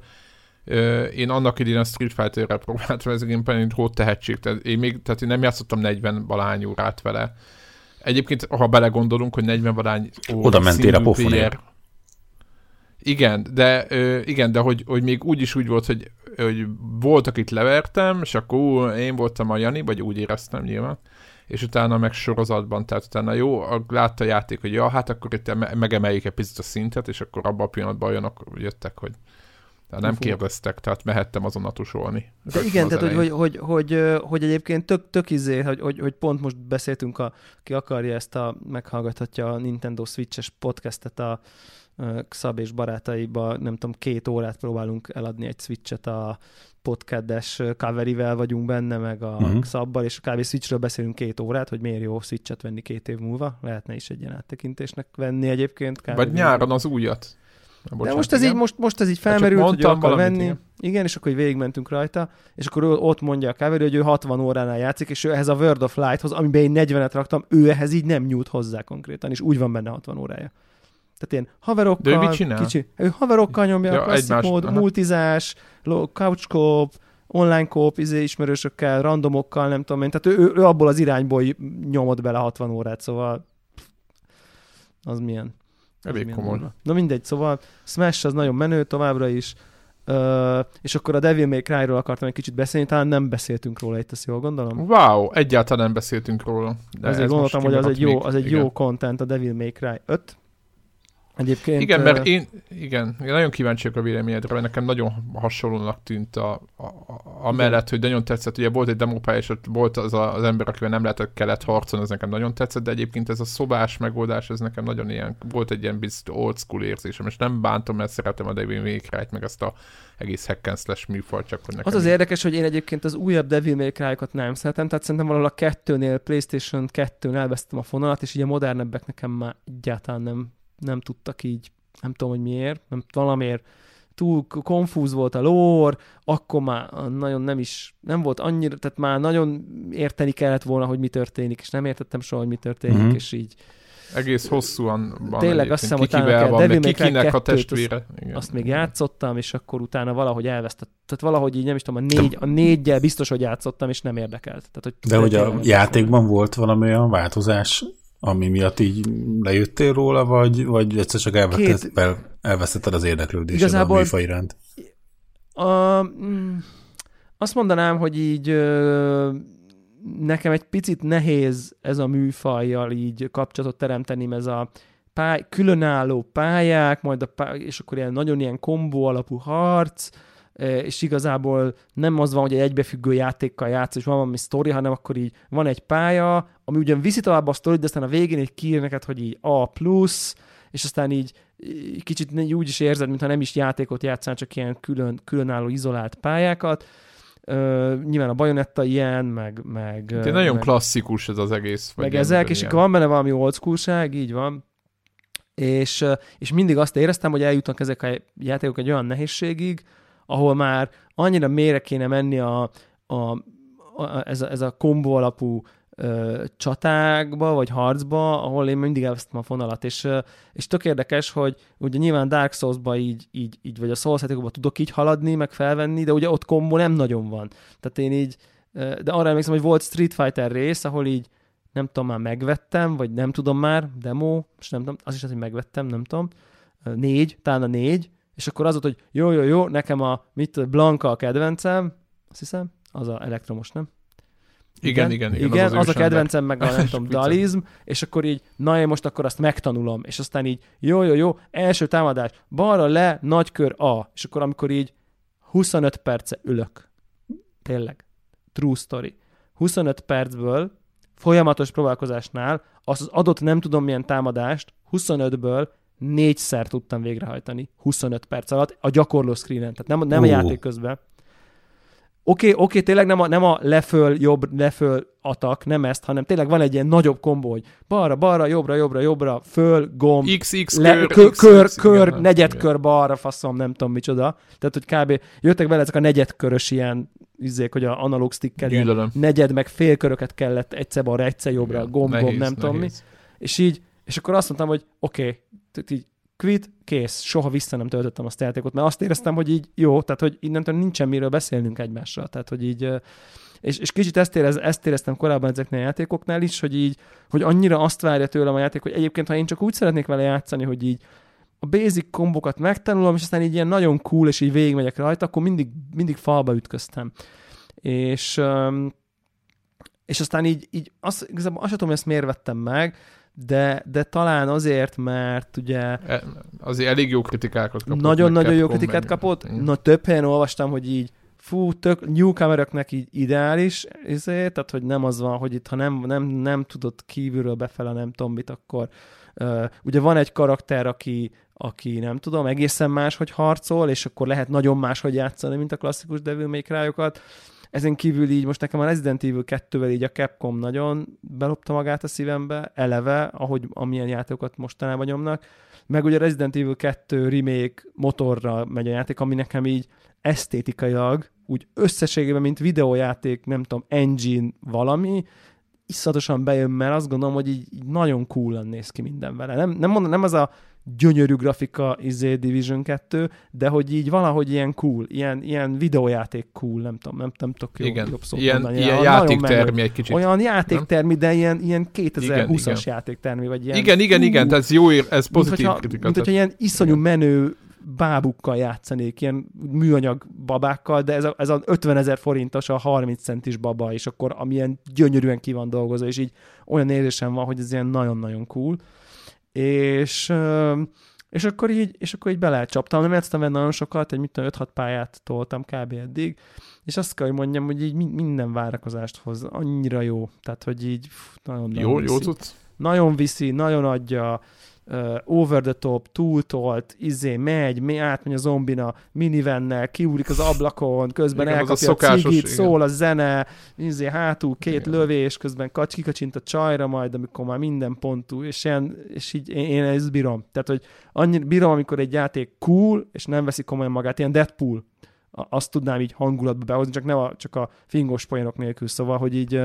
én annak idén a Street Fighter-re próbáltam, ez egyébként hót tehetség, tehát én nem játszottam 40-valahány órát vele. Egyébként, ha belegondolunk, hogy 40-valahány óra... Oda mentél a pofonért. Igen, de hogy még úgy volt, hogy volt, akit levertem, és akkor én voltam a Jani, vagy úgy éreztem nyilván, és utána meg sorozatban, tehát utána jó, látta a játék, hogy ja, hát akkor itt megemeljük egy picit a szintet, és akkor abban a pillanatban jöttek, hogy tehát nem kérdeztek, tehát mehettem azonnal tusolni. De igen, tehát hogy egyébként tök hogy pont most beszéltünk, ki akarja meghallgathatja a Nintendo Switch-es podcastet a Szab és barátaiba, nem tudom, 2 órát próbálunk eladni egy Switch-et, a podcast-es coverivel vagyunk benne, meg a Szabbal, és a kb. Switch-ről beszélünk 2 órát, hogy miért jó Switch-et venni 2 év múlva. Lehetne is egy ilyen áttekintésnek venni egyébként. Vagy nyáron az újat. De most ez így felmerült, hogy ő akar venni. Igen, és akkor végigmentünk rajta, és akkor ott mondja a kávérő, hogy ő 60 óránál játszik, és ő ehhez a World of Light-hoz, amiben én 40-et raktam, ő ehhez így nem nyújt hozzá konkrétan, és úgy van benne 60 órája. Tehát ilyen haverokkal, ő haverokkal nyomja, klasszik mód, multizás, couch co-op, online co-op ismerősökkel, randomokkal, nem tudom én. Tehát ő abból az irányból nyomott bele 60 órát, szóval az milyen. Elég komoly. Na mindegy, szóval Smash az nagyon menő továbbra is, és akkor a Devil May Cry-ról akartam egy kicsit beszélni, talán nem beszéltünk róla itt, azt jól gondolom? Wow, egyáltalán nem beszéltünk róla. De azért gondoltam, hogy az egy jó content, a Devil May Cry 5. Egyébként, igen, mert én nagyon kíváncsiak a véleményedre, mert nekem nagyon hasonlónak tűnt a mellett, hogy nagyon tetszett, ugye volt egy demópálya, és ott volt az ember, akivel nem lehetett kellett harcolni, ez nekem nagyon tetszett, de egyébként ez a szobás megoldás, ez nekem nagyon ilyen, volt egy ilyen biztos old school érzésem, és nem bántom, mert szeretem a Devil May Cry-t, meg ezt a egész hack and slash műfajt, csak hogy nekem... Az érdekes, hogy én egyébként az újabb Devil May Cry-okat nem szeretem, tehát szerintem valahol a 2-nél, PlayStation 2-n elvesztem a fonalat, és ugye modernebbek nekem már egyáltalán nem tudtak így, nem tudom, hogy miért, nem, valamiért túl konfúz volt a lore, akkor már nagyon nem volt annyira, tehát már nagyon érteni kellett volna, hogy mi történik, és nem értettem soha, hogy mi történik, és így. Egész hosszúan van. Tényleg azt hiszem, utána kell Devil May Cry 2-t, a testvére. Azt még játszottam, és akkor utána valahogy elvesztettem. Tehát valahogy így, nem is tudom, a négyel biztos, hogy játszottam, és nem érdekelt. Tehát, hogy de hogy a játékban volt valami olyan változás, ami miatt így lejöttél róla, vagy egyszer csak elvesztetted az érdeklődésedet igazából a műfaj iránt? Azt mondanám, hogy így nekem egy picit nehéz ez a műfajjal így kapcsolatot teremteni, ez a különálló pályák, majd és akkor ilyen nagyon ilyen kombó alapú harc, és igazából nem az van, hogy egy egybefüggő játékkal játsz, és van valami sztori, hanem akkor így van egy pálya, ami ugyan viszi tovább a sztorit, de aztán a végén így kiír neked, hogy így A+, és aztán így kicsit úgy is érzed, mintha nem is játékot játszál, csak ilyen különálló, izolált pályákat. Nyilván a Bajonetta ilyen, meg nagyon meg, klasszikus ez az egész. Meg ezek, és akkor van benne valami oldschoolság, így van. És mindig azt éreztem, hogy eljutnak ezek a játékok egy olyan nehézségig, ahol már annyira mélyre kéne menni ez a kombó alapú csatákba, vagy harcba, ahol én mindig elvesztem a fonalat, és tök érdekes, hogy ugye nyilván Dark Souls-ba így vagy a Souls-játékokba tudok így haladni, meg felvenni, de ugye ott kombó nem nagyon van. Tehát én így, de arra emlékszem, hogy volt Street Fighter rész, ahol így nem tudom, már megvettem, vagy nem tudom már, demo, és nem tudom, az is az, hogy megvettem, nem tudom, 4, talán a 4, és akkor az volt, hogy jó, nekem a Blanka a kedvencem, azt hiszem, az a elektromos, nem? Igen, az a kedvencem, meg a nem tudom, dalizm, és akkor így, na én most akkor azt megtanulom, és aztán így, jó, első támadás, balra le, nagykör A, és akkor amikor így 25 perce ülök, tényleg, true story, 25 percből folyamatos próbálkozásnál azt az adott nem tudom milyen támadást 25-ből 4-szer tudtam végrehajtani 25 perc alatt a gyakorló screenen, tehát nem a játék közben. Oké, tényleg nem a leföl, jobb, leföl atak, nem ezt, hanem tényleg van egy ilyen nagyobb kombó, hogy balra, jobbra, föl, gomb, XX, kör, negyedkör balra, faszom, nem tudom micsoda. Tehát, hogy kb. Jöttek bele ezek a negyedkörös ilyen üzzék, hogy a analóg stickkel ilyen negyed, meg félköröket kellett egyszer balra, egyszer jobbra, gomb, nem tudom mi. És így, és akkor azt mondtam, hogy oké, quit, kész, soha vissza nem töltöttem azt a játékot, mert azt éreztem, hogy így jó, tehát hogy innentől nincsen miről beszélnünk egymással, tehát hogy így, és kicsit ezt éreztem korábban ezeknél a játékoknál is, hogy így, hogy annyira azt várja tőlem a játék, hogy egyébként, ha én csak úgy szeretnék vele játszani, hogy így a basic kombokat megtanulom, és aztán így ilyen nagyon cool, és így végigmegyek rajta, akkor mindig falba ütköztem. És aztán így igazából azt sem tudom, hogy ezt miért vettem meg, de talán azért, mert ugye... Azért elég jó kritikákat kapott. Nagyon-nagyon jó kritikát kapott. Na, több helyen olvastam, hogy így fú, tök newcomeröknek így ideális, ezért, tehát hogy nem az van, hogy itt ha nem tudod kívülről befele nem tudom mit, akkor ugye van egy karakter, aki nem tudom, egészen máshogy harcol, és akkor lehet nagyon máshogy játszani, mint a klasszikus Devil May Cry-okat. Ezen kívül így most nekem a Resident Evil 2-vel így a Capcom nagyon belopta magát a szívembe, eleve, amilyen játékokat mostanában nyomnak. Meg ugye a Resident Evil 2 remake motorra megy a játék, ami nekem így esztétikailag, úgy összességében, mint videójáték, nem tudom, engine valami, iszatosan bejön, mert azt gondolom, hogy így nagyon coolan néz ki minden vele. Nem az a gyönyörű grafika Division 2, de hogy így valahogy ilyen cool, ilyen videójáték cool, nem tudok jobb szót mondani. Ilyen játéktermi egy kicsit. Olyan játéktermi, de ilyen 2020-as játéktermi, vagy ilyen... Igen, ez jó, ez pozitív kritika. Mint hogyha ilyen iszonyú menő bábukkal játszanék, ilyen műanyag babákkal, de ez az 50 000 forintos, a 30 centis baba, és akkor amilyen gyönyörűen ki van dolgozva, és így olyan érzésem van, hogy ez ilyen nagyon-nagyon cool. És akkor így belecsaptam, nem játszottam vele nagyon sokat, egy 5-6 pályát toltam kb. Eddig, és azt kell, hogy mondjam, hogy így minden várakozást hoz, annyira jó, tehát hogy így nagyon viszi, nagyon adja, over the top, túltolt, megy, átmegy a zombina minivennel, kiúrik az ablakon, közben igen, elkapja a cigit, szól a zene, hátul két igen. lövés, közben kikacsint a csajra majd, amikor már minden pontú, és így én ezt bírom. Tehát, hogy annyira bírom, amikor egy játék cool, és nem veszi komolyan magát, ilyen Deadpool. Azt tudnám így hangulatba behozni, csak a fingos poénok nélkül, szóval, hogy így...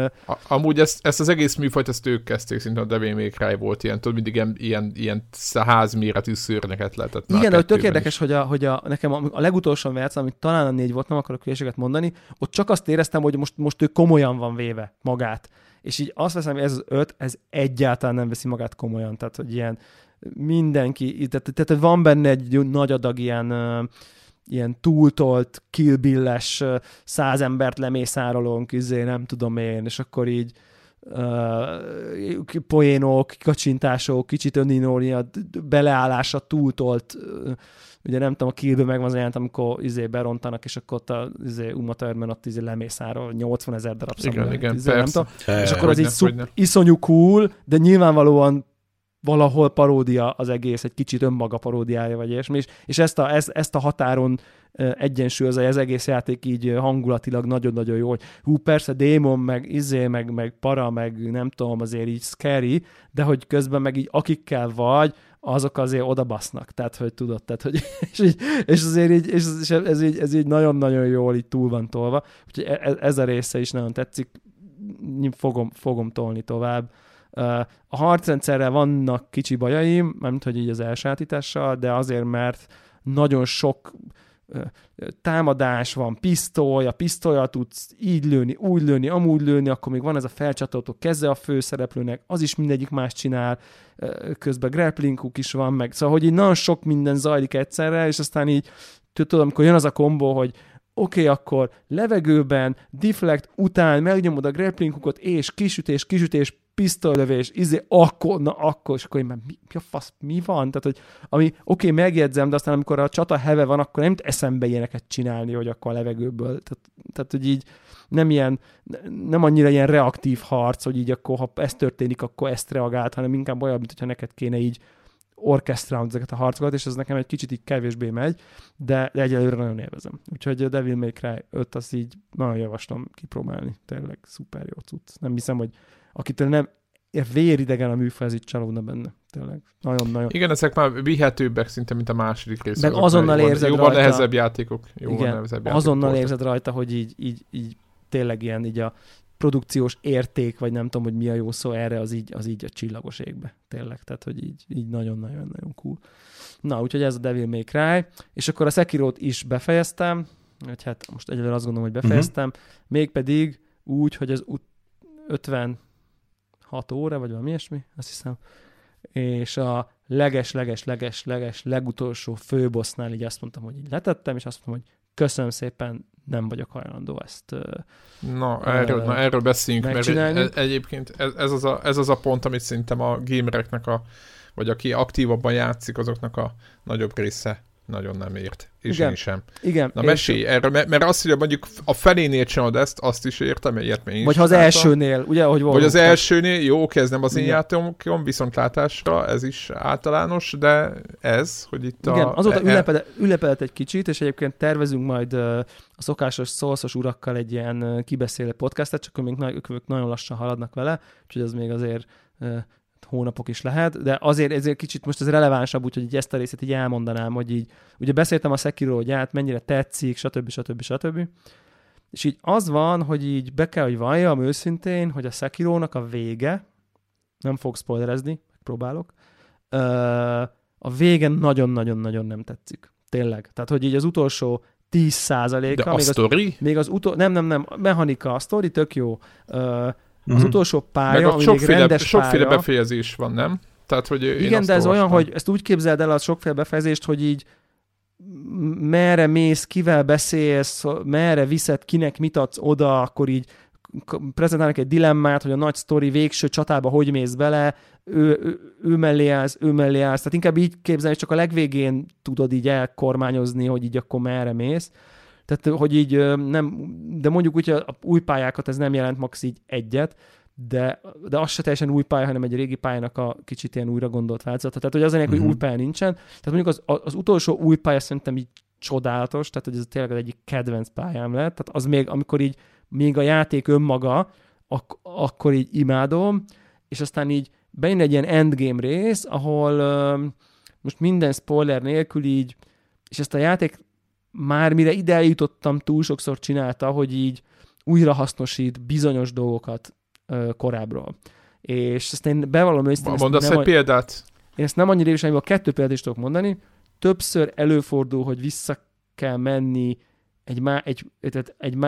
Amúgy ezt az egész műfajt, ezt ők kezdték, szinte a Devil May Cry volt ilyen, tudod, mindig ilyen házméretű szőrnyeket lehetett. Igen, tök érdekes, hogy nekem a legutolsó verc, amit talán a 4 volt, nem akarok hülyeséget mondani, ott csak azt éreztem, hogy most ő komolyan van véve magát. És így azt veszem, hogy ez az 5, ez egyáltalán nem veszi magát komolyan. Tehát, hogy ilyen mindenki... Tehát van benne egy nagy adag ilyen túltolt, killbilles 100 embert lemészárolónk, nem tudom én, és akkor így poénok, kacsintások, kicsit öninória, beleállása túltolt, ugye nem tudom, a Killből megvan az jelent, amikor berontanak, és akkor ott a Uma Thurman ott lemészárol 80 000 darab szemben. Igen, nem tudom. És akkor az így iszonyú cool, de nyilvánvalóan valahol paródia az egész, egy kicsit önmaga paródiája, vagy ilyesmi, és ezt a határon egyensúlyozza az egész játék így hangulatilag nagyon-nagyon jó, hogy hú, persze démon, meg meg para, meg nem tudom, azért így scary, de hogy közben meg így akikkel vagy, azok azért odabasznak, tehát hogy tudod, tehát hogy és azért ez így nagyon-nagyon jól így túl van tolva, úgyhogy ez a része is nagyon tetszik, fogom tolni tovább. A harcrendszerrel vannak kicsi bajaim, mármint hogy így az elsajátítással, de azért, mert nagyon sok támadás van, pisztoly, a pisztolyat tudsz így lőni, úgy lőni, amúgy lőni, akkor még van ez a felcsatoltó keze a főszereplőnek, az is mindegyik más csinál, közben grapplinguk is van meg, szóval hogy így nagyon sok minden zajlik egyszerre, és aztán így tudom, amikor jön az a kombó, hogy oké, akkor levegőben, deflect után megnyomod a grappling hookot, és kisütés, pisztolylövés, akkor már mi a fasz, mi van? Tehát, hogy ami oké, megjegyzem, de aztán amikor a csata heve van, akkor nem tud eszembe ilyeneket csinálni, hogy akkor a levegőből. Tehát hogy így nem annyira ilyen reaktív harc, hogy így akkor, ha ez történik, akkor ezt reagált, hanem inkább olyan, mint hogyha neked kéne így orkestrálni ezeket a harcokat, és ez nekem egy kicsit így kevésbé megy, de egyelőre nagyon élvezem. Úgyhogy a Devil May Cry 5, azt így nagyon javaslom kipróbálni. Tényleg szuper jó cucc. Nem hiszem, hogy akitől nem véridegen a műfaj, ez így csalódna benne. Tényleg. Nagyon-nagyon. Igen, ezek már vihetőbbek szinte, mint a második rész. Meg azonnal érzed rajta. Jóval nehezebb játékok. Azonnal érzed rajta, hogy így tényleg ilyen így a produkciós érték, vagy nem tudom, hogy mi a jó szó erre, az így a csillagos égbe. Tényleg, tehát, hogy így nagyon-nagyon cool. Na, úgyhogy ez a Devil May Cry. És akkor a Sekirót is befejeztem, hogy hát most egyelőre azt gondolom, hogy befejeztem, mégpedig úgy, hogy az 56 óra, vagy valami ilyesmi, azt hiszem. És a leges legutolsó főbossnál így azt mondtam, hogy így letettem, és azt mondtam, hogy köszönöm szépen, nem vagyok hajlandó ezt erről beszéljünk, mert egyébként ez az a pont, amit szerintem a gamereknek, vagy aki aktívabban játszik, azoknak a nagyobb része nagyon nem ért. És igen, én sem. Igen, na mesélj erről, mert azt, hogy mondjuk a felénél csinálod ezt, azt is értem, ilyet még vagy ha az elsőnél, ugye, ahogy volt. Vagy az elsőnél, jó, ez nem az én játékom, viszontlátásra, ez is általános, de ez, hogy itt igen, azóta ülepedett egy kicsit, és egyébként tervezünk majd a szokásos szószos urakkal egy ilyen kibeszélő podcastet, csak hogy még ők nagyon lassan haladnak vele, úgyhogy az még azért... hónapok is lehet, de azért kicsit most ez relevánsabb, úgyhogy ezt a részét így elmondanám, hogy így, ugye beszéltem a Sekiróról, hogy mennyire tetszik, stb. És így az van, hogy így be kell, hogy valljam őszintén, hogy a Sekirónak a vége, nem fogok spoilerezni, próbálok, a végen nagyon-nagyon-nagyon nem tetszik. Tényleg. Tehát, hogy így az utolsó 10%-a... De a sztori? Nem. Mechanika, a sztori tök jó. Az utolsó pálya, ami még rendes pálya. Sokféle befejezés van, nem? Tehát, hogy igen, de ez olyan, hogy ezt úgy képzeld el a sokféle befejezést, hogy így merre mész, kivel beszélsz, merre viszed, kinek mit adsz oda, akkor így prezentálnak egy dilemmát, hogy a nagy sztori végső csatába hogy mész bele, ő mellé állsz. Tehát inkább így képzelni, csak a legvégén tudod így elkormányozni, hogy így akkor merre mész. Tehát, hogy így nem, de mondjuk úgy, hogy a új pályákat ez nem jelent max így egyet, de az se teljesen új pálya, hanem egy régi pályának a kicsit ilyen újra gondolt változata. Tehát, hogy az ennek, hogy új pálya nincsen. Tehát mondjuk az utolsó új pálya szerintem így csodálatos, tehát, hogy ez tényleg az egyik kedvenc pályám lett. Tehát az még, amikor így még a játék önmaga, akkor így imádom, és aztán így bejön egy ilyen endgame rész, ahol most minden spoiler nélkül így, és ezt a játék már mire ide jutottam, túl sokszor csinálta, hogy így újra hasznosít bizonyos dolgokat korábbról. És ezt én bevallom őszintén... Mondasz egy példát? Én ezt nem annyira évesen, a 2 példát is tudok mondani. Többször előfordul, hogy vissza kell menni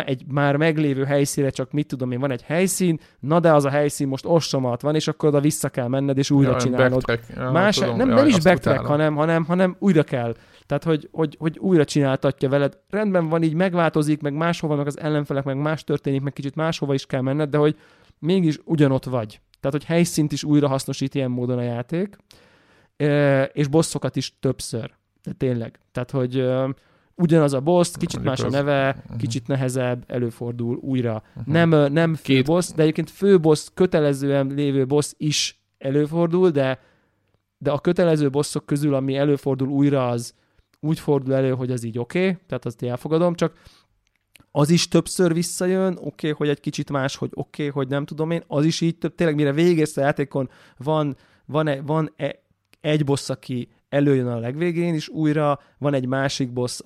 egy már meglévő helyszínre, csak mit tudom én, van egy helyszín, na de az a helyszín most ostomat van, és akkor oda vissza kell menned, és újra csinálod. Nem is backtrack, hanem újra kell. Tehát, hogy újra csináltatja veled. Rendben van, így megváltozik, meg máshol vannak az ellenfelek, meg más történik, meg kicsit máshova is kell menned, de hogy mégis ugyanott vagy. Tehát, hogy helyszínt is újra hasznosít ilyen módon a játék, és bosszokat is többször. De tényleg. Tehát, hogy... ugyanaz a boss, kicsit más a neve, kicsit nehezebb, előfordul újra. Nem fő boss, de egyébként fő boss, kötelezően lévő boss is előfordul, de a kötelező bossok közül, ami előfordul újra, az úgy fordul elő, hogy az így oké, tehát azt elfogadom, csak az is többször visszajön, oké, hogy egy kicsit más, hogy oké, hogy nem tudom én, az is így több, tényleg mire végezte a játékon, van egy boss, aki előjön a legvégén, és újra van egy másik boss,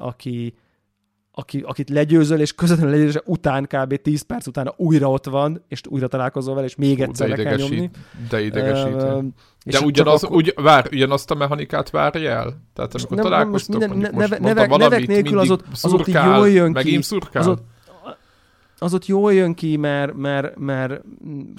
akit legyőzöl, és közvetlenül legyőzöl után, kb. 10 perc utána újra ott van, és újra találkozol vele, és még egyszer le kell nyomni. De idegesít. De ugyanazt a mechanikát várja el? Tehát amikor találkoztok, nevek nélkül az ott jól jön ki. Az ott jól jön ki, mert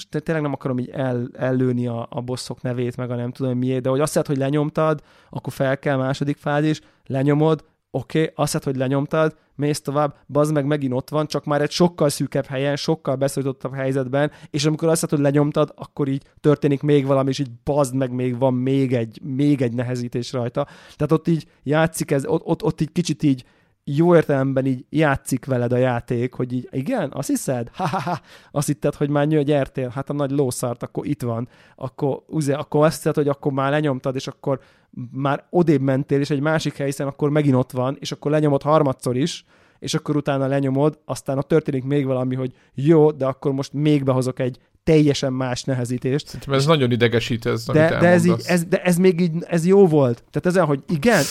tényleg nem akarom így ellőni a bosszok nevét, meg a nem tudom miért, de hogy azt hiszed, hogy lenyomtad, akkor fel kell második fázis, lenyomod, oké, azt hiszed, hogy lenyomtad, mész tovább, bazd meg megint ott van, csak már egy sokkal szűkebb helyen, sokkal beszorítottabb helyzetben, és amikor azt hiszed, hogy lenyomtad, akkor így történik még valami, és így bazd meg, még van még egy nehezítés rajta. Tehát ott így játszik ez, ott így kicsit így jó értelemben így játszik veled a játék, hogy így, igen, azt hiszed? Azt hitted, hogy már gyertél, hát a nagy lószart, akkor itt van, akkor azt hiszed, hogy akkor már lenyomtad, és akkor már odébb mentél, és egy másik helyszínen akkor megint ott van, és akkor lenyomod harmadszor is, és akkor utána lenyomod, aztán ott történik még valami, hogy jó, de akkor most még behozok egy teljesen más nehezítést. Szerintem ez nagyon idegesítő, ez, amit elmondasz. De ez jó volt. Tehát ezen, hogy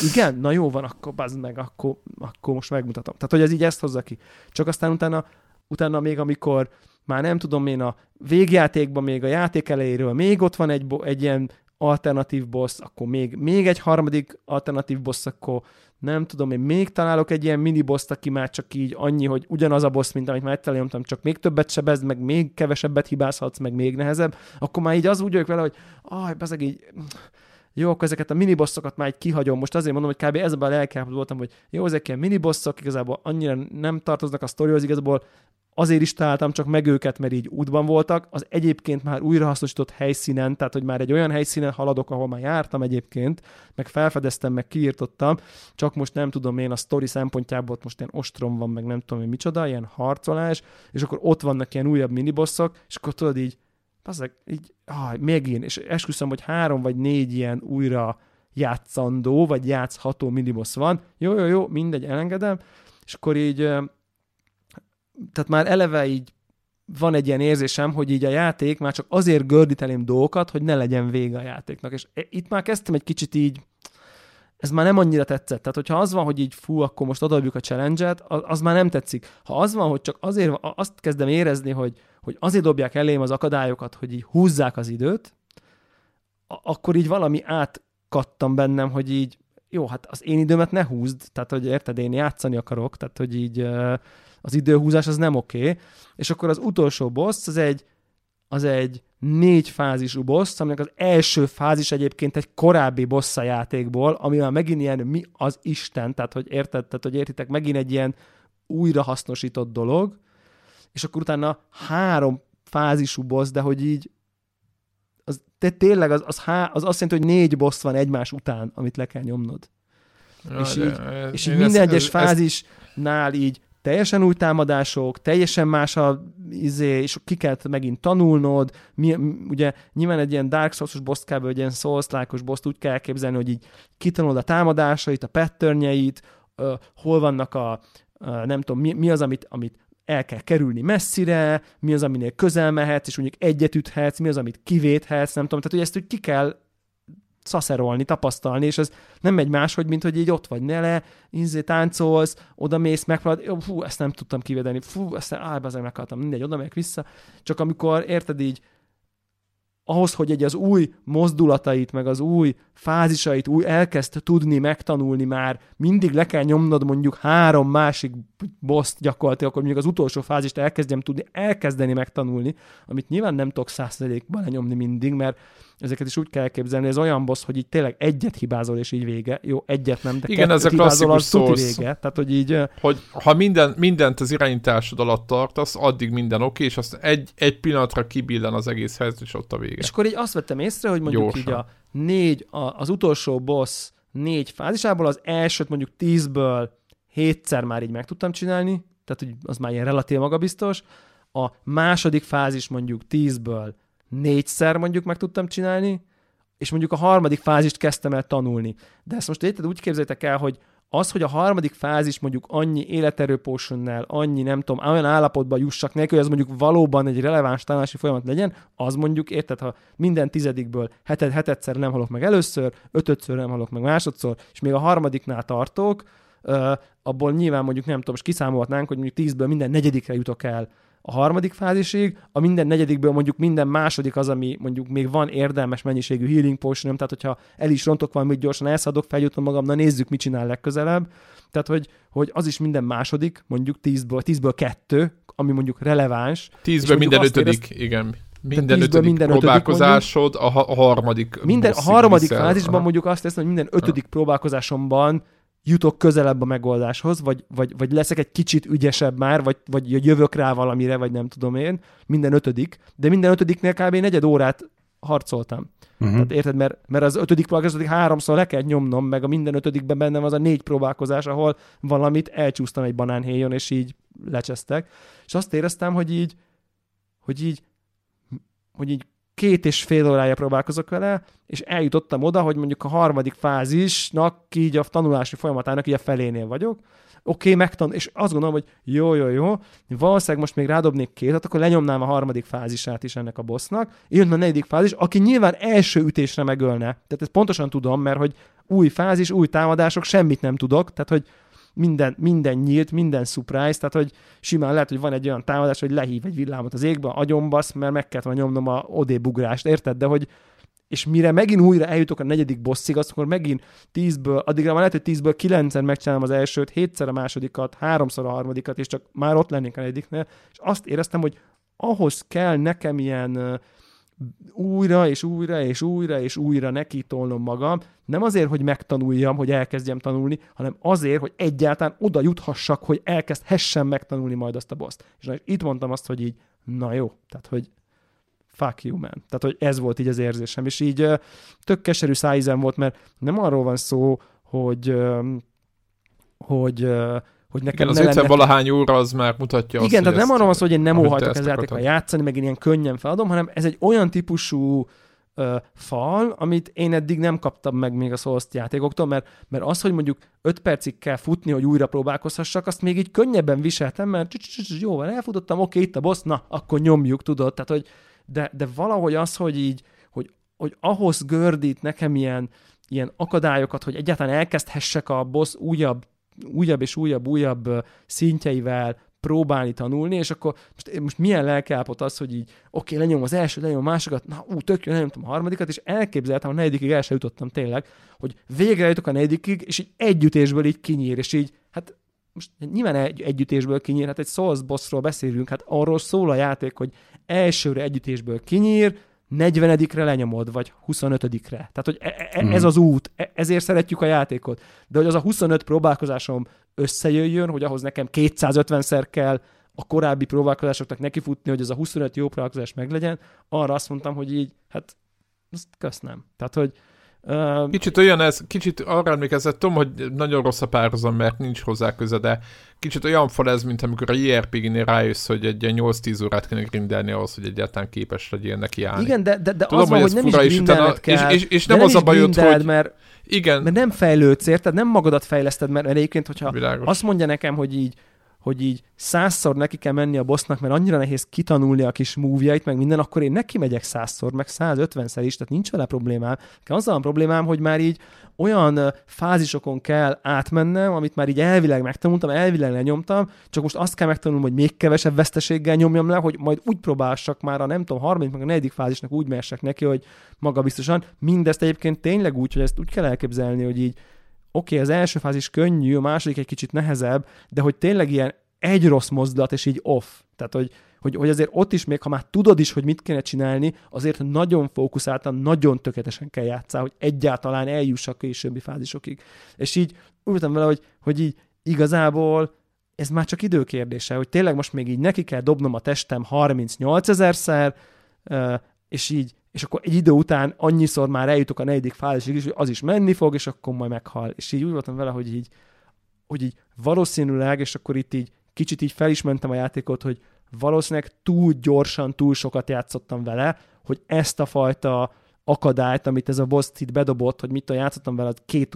igen, na jó van, akkor bazd meg, akkor most megmutatom. Tehát, hogy ez így ezt hozza ki. Csak aztán utána még amikor már nem tudom én a végjátékban, még a játék elejéről, még ott van egy ilyen alternatív boss, akkor még egy harmadik alternatív boss, akkor nem tudom én, még találok egy ilyen mini boss, aki már csak így annyi, hogy ugyanaz a boss, mint amit már egyszer lenyomtam, csak még többet sebezd, meg még kevesebbet hibázhatsz, meg még nehezebb, akkor már így az úgy vagyok vele, hogy bazeg így, jó, akkor ezeket a minibosszokat már így kihagyom. Most azért mondom, hogy kb. Ezzel a lelkiállapotban voltam, hogy jó, ezek ilyen minibosszok igazából annyira nem tartoznak a sztorihoz, igazából azért is találtam csak meg őket, mert így útban voltak, az egyébként már újrahasznosított helyszínen, tehát hogy már egy olyan helyszínen haladok, ahol már jártam egyébként, meg felfedeztem, meg kiírtottam, csak most nem tudom én a sztori szempontjából, ott most ilyen ostrom van, meg nem tudom én micsoda, ilyen harcolás, és akkor ott vannak ilyen újabb minibosszok, és akkor tudod így, megint, és esküszöm, hogy 3 vagy 4 ilyen újra játszandó, vagy játszható minibossz van, jó, mindegy, elengedem, és akkor így tehát már eleve így van egy ilyen érzésem, hogy így a játék már csak azért gördít elém dolgokat, hogy ne legyen vége a játéknak. És itt már kezdtem egy kicsit így, ez már nem annyira tetszett. Tehát, hogyha az van, hogy így fú, akkor most adabjuk a challenge-et, az már nem tetszik. Ha az van, hogy csak azért, azt kezdem érezni, hogy azért dobják elém az akadályokat, hogy így húzzák az időt, akkor így valami át kattam bennem, hogy így, jó, hát az én időmet ne húzd, tehát, hogy érted, én játszani akarok, tehát, hogy így az időhúzás az nem oké. És akkor az utolsó boss, az egy 4 fázisú boss, aminek az első fázis egyébként egy korábbi boss a játékból, ami már megint ilyen mi az Isten, tehát, hogy érted, tehát, hogy értitek, megint egy ilyen újrahasznosított dolog, és akkor utána 3 fázisú boss, de hogy így az, de tényleg az azt jelenti, hogy 4 boss van egymás után, amit le kell nyomnod. Ja, és így, minden egyes fázisnál így teljesen új támadások, teljesen más és ki kell megint tanulnod, ugye nyilván egy ilyen Dark Souls-os boss kell, vagy egy ilyen Souls-like-os boss-t úgy kell elképzelni, hogy így kitanulod a támadásait, a patternjeit, hol vannak nem tudom, mi az, amit el kell kerülni messzire, mi az, aminél közel mehetsz, és mondjuk egyet üthetsz, mi az, amit kivéthetsz, nem tudom, tehát hogy ezt úgy ki kell szaszerolni, tapasztalni, és ez nem megy máshogy, mint hogy így ott vagy nele, táncolsz, oda mész, megpróbálod, fú, ezt nem tudtam kivédeni, fú, ezt meghaltam, mindegy, oda megyek vissza, csak amikor érted így, ahhoz, hogy egy az új mozdulatait, meg az új fázisait új elkezd tudni, megtanulni már, mindig le kell nyomnod mondjuk 3 másik boss-t gyakorlatilag, akkor mondjuk az utolsó fázist elkezdeni megtanulni, amit nyilván nem tudok 100%-ban lenyomni mindig, mert ezeket is úgy kell elképzelni, ez olyan boss, hogy így tényleg egyet hibázol, és így vége. Jó, egyet nem, de igen, ez a klasszikus szósz. Tehát, hogy így... Hogy ha mindent az irányításod alatt tartasz, addig minden oké, és azt egy pillanatra kibillen az egész helyzet, és ott a vége. És akkor így azt vettem észre, hogy mondjuk gyorsan. Így az utolsó boss 4 fázisából az elsőt mondjuk 10-ből 7-szer már így meg tudtam csinálni, tehát hogy az már ilyen relatív magabiztos. A második fázis mondjuk 10-ből 4-szer mondjuk meg tudtam csinálni, és mondjuk a harmadik fázist kezdtem el tanulni. De ezt most érted, úgy képzeljétek el, hogy az, hogy a harmadik fázis mondjuk annyi életerő potionnel, annyi nem tudom, olyan állapotban jussak nélkül, hogy az mondjuk valóban egy releváns tanulási folyamat legyen, az mondjuk, érted, ha minden 10-ből 7-szer nem halok meg először, 5-ször nem halok meg másodszor, és még a harmadiknál tartok, abból nyilván mondjuk nem tudom, és kiszámolhatnánk, hogy mondjuk 10-ből minden 4-re jutok el a harmadik fázisig, a minden 4-ből mondjuk minden második az, ami mondjuk még van érdemes mennyiségű healing potion, tehát hogyha el is rontok valamit, gyorsan elszadok, feljutom magam, na nézzük, mit csinál legközelebb. Tehát, hogy az is minden második, mondjuk 10-ből 2, ami mondjuk releváns. 10-ből minden 5, igen. Minden 5. próbálkozásod a harmadik. A harmadik fázisban mondjuk azt érzem, hogy minden 5. próbálkozásomban jutok közelebb a megoldáshoz, vagy leszek egy kicsit ügyesebb már, vagy jövök rá valamire, vagy nem tudom én, minden 5, de minden 5-nél kb. 4 órát harcoltam. Uh-huh. Tehát érted, mert az 5. próbálkozás 3-szor le kell nyomnom, meg a minden 5-ben bennem az a 4 próbálkozás, ahol valamit elcsúsztam egy banánhéjon, és így lecsesztek. És azt éreztem, hogy így 2,5 órája próbálkozok vele, és eljutottam oda, hogy mondjuk a harmadik fázisnak így a tanulási folyamatának így a felénél vagyok. Oké, és azt gondolom, hogy jó, valószínűleg most még rádobnék 2, akkor lenyomnám a harmadik fázisát is ennek a bossnak. Jön a 4. fázis, aki nyilván első ütésre megölne. Tehát ezt pontosan tudom, mert hogy új fázis, új támadások, semmit nem tudok, tehát hogy minden nyílt, minden surprise, tehát hogy simán lehet, hogy van egy olyan támadás, hogy lehív egy villámot az égbe, agyombasz, mert meg kellett volna nyomnom a odébugrást, érted? De hogy, és mire megint újra eljutok a 4. bosszig, akkor megint 10-ből, addigra már lehet, hogy 10-ből 9-en megcsinálom az elsőt, 7-szer a másodikat, 3-szor a harmadikat, és csak már ott lennék a 4-nél, és azt éreztem, hogy ahhoz kell nekem ilyen újra nekitolnom magam, nem azért, hogy megtanuljam, hogy elkezdjem tanulni, hanem azért, hogy egyáltalán oda juthassak, hogy elkezdhessen megtanulni majd azt a boszt. És itt mondtam azt, hogy így, na jó, tehát hogy fuck you, man. Tehát, hogy ez volt így az érzésem, és így tök keserű szájízem volt, mert nem arról van szó, hogy nekem igen, az 50-valahány óra az már mutatja azt, igen, tehát nem arra van szó, hogy én nem óhajtok az játékkal játszani, meg én ilyen könnyen feladom, hanem ez egy olyan típusú fal, amit én eddig nem kaptam meg még a Souls játékoktól, mert az, hogy mondjuk 5 percig kell futni, hogy újra próbálkozhassak, azt még így könnyebben viseltem, mert jóval elfutottam, oké, itt a boss, na, akkor nyomjuk, tudod, tehát, hogy de valahogy az, hogy így, hogy ahhoz gördít nekem ilyen akadályokat, hogy egyáltalán elkezdhessek a boss újabb és újabb szintjeivel próbálni, tanulni, és akkor most milyen lelkiállapot az, hogy így oké, lenyom az elsőt, lenyom a másokat, na tök jó, lenyomtam a harmadikat, és elképzeltem, a negyedikig el sem jutottam tényleg, hogy végre jutok a negyedikig, és így együttésből így kinyír, és így, hát most nyilván együttésből kinyír, hát egy Souls bossról beszélünk, hát arról szól a játék, hogy elsőre együttésből kinyír, 40-re lenyomod, vagy 25-re. Tehát, hogy ez az út, ezért szeretjük a játékot. De hogy az a 25 próbálkozásom összejöjjön, hogy ahhoz nekem 250-szer kell a korábbi próbálkozásoknak nekifutni, hogy ez a 25 jó próbálkozás meglegyen, arra azt mondtam, hogy így, hát, ezt köszönöm. Tehát, hogy kicsit olyan ez, kicsit arra emlékezett, tudom, hogy nagyon rossz a párhuzam, mert nincs hozzá köze, de kicsit olyan fal ez, mint amikor a JRPG-nél rájössz, hogy egy 8-10 órát kell grindelni ahhoz, hogy egyáltalán képes legyél neki állni. Igen, de tudom, az van, hogy nem is grindelned kell, és nem az a bajod, hogy... mert nem fejlődsz, tehát nem magadat fejleszted, mert egyébként, hogyha világos. Azt mondja nekem, hogy így 100-szor neki kell menni a bossnak, mert annyira nehéz kitanulni a kis move-jait, meg minden, akkor én neki megyek 100-szor, meg 150-szer is, tehát nincs vele problémám. Azzal a problémám, hogy már így olyan fázisokon kell átmennem, amit már így elvileg megtanultam, elvileg lenyomtam, csak most azt kell megtanulnom, hogy még kevesebb veszteséggel nyomjam le, hogy majd úgy próbálsak már a nem tudom, 30 meg a 4. fázisnak úgy mehessek neki, hogy magabiztosan. Mindezt egyébként tényleg úgy, hogy ezt úgy kell elképzelni, hogy így oké, az első fázis könnyű, a második egy kicsit nehezebb, de hogy tényleg ilyen egy rossz mozdulat, és így off. Tehát, hogy azért ott is még, ha már tudod is, hogy mit kéne csinálni, azért nagyon fókuszáltan, nagyon tökéletesen kell játszál, hogy egyáltalán eljuss a későbbi fázisokig. És így ültem vele, hogy így igazából ez már csak időkérdése, hogy tényleg most még így neki kell dobnom a testem 38 000-szer, és akkor egy idő után annyiszor már eljutok a 4. fázisig is, hogy az is menni fog, és akkor majd meghal. És így úgy voltam vele, hogy így valószínűleg, és akkor itt így kicsit így fel is mentem a játékot, hogy valószínűleg túl gyorsan, túl sokat játszottam vele, hogy ezt a fajta akadályt, amit ez a boss itt bedobott, hogy mit játszottam vele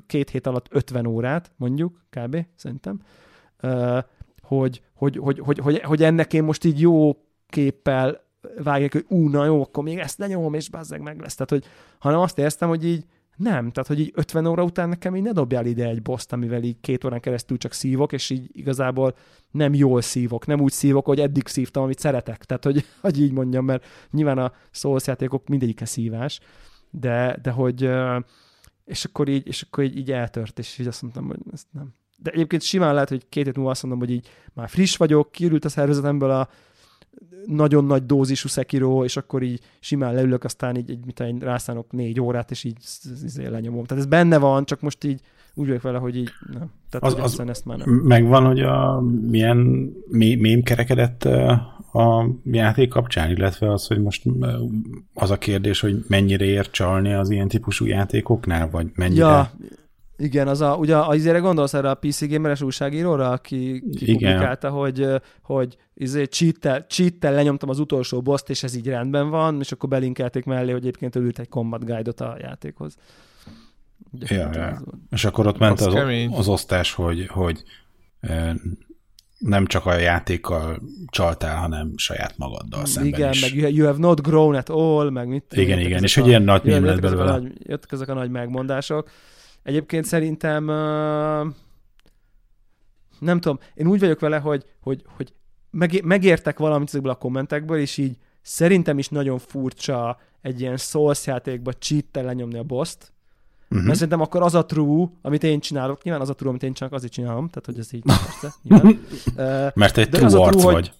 két hét alatt 50 órát, mondjuk, kb. Szerintem, hogy ennek én most így jó képpel vágják, hogy na jó, akkor még ezt lenyomom, és bázzeg meg lesz. Tehát, hogy, hanem azt éreztem, hogy így nem. Tehát, hogy így 50 óra után nekem így ne dobjál ide egy boszt, amivel így 2 órán keresztül csak szívok, és így igazából nem jól szívok. Nem úgy szívok, hogy eddig szívtam, amit szeretek. Tehát, hogy így mondjam, mert nyilván a Souls játékok mindegyike szívás, de hogy és akkor így eltört, és így azt mondtam, hogy ezt nem. De egyébként simán lehet, hogy 2 hét múlva azt mondom, hogy így már friss vagyok, kiürült a szervezetemből a nagyon nagy dózisú Sekiro, és akkor így simán leülök, aztán így rászánok 4 órát, és így lenyomom. Tehát ez benne van, csak most így úgy vagyok vele, hogy így nem. Tehát hogy ezt már nem. Megvan, hogy milyen mém kerekedett a játék kapcsán, illetve az, hogy most az a kérdés, hogy mennyire ér csalni az ilyen típusú játékoknál, vagy mennyire... Ja. Igen, ugye azért gondolsz erre a PC Gameres újságíróra, aki publikálta, hogy cheat-tel lenyomtam az utolsó boss-t, és ez így rendben van, és akkor belinkelték mellé, hogy egyébként ült egy combat guide-ot a játékhoz. Ja. És akkor ott ment az osztás, hogy nem csak a játékkal csaltál, hanem saját magaddal szemben is. Igen, meg you have not grown at all, meg mit. Igen, és hogy ilyen nagy mém lett belőle. Jöttek ezek a nagy megmondások. Egyébként szerintem nem tudom, én úgy vagyok vele, hogy megértek valamit ezekből a kommentekből, és így szerintem is nagyon furcsa egy ilyen Souls játékba cheat-tel lenyomni a boss-t, mert szerintem akkor az a true, amit én csinálok, nyilván az a true, amit én csinálok, azért csinálom, tehát hogy ez így persze, mert egy true arc vagy.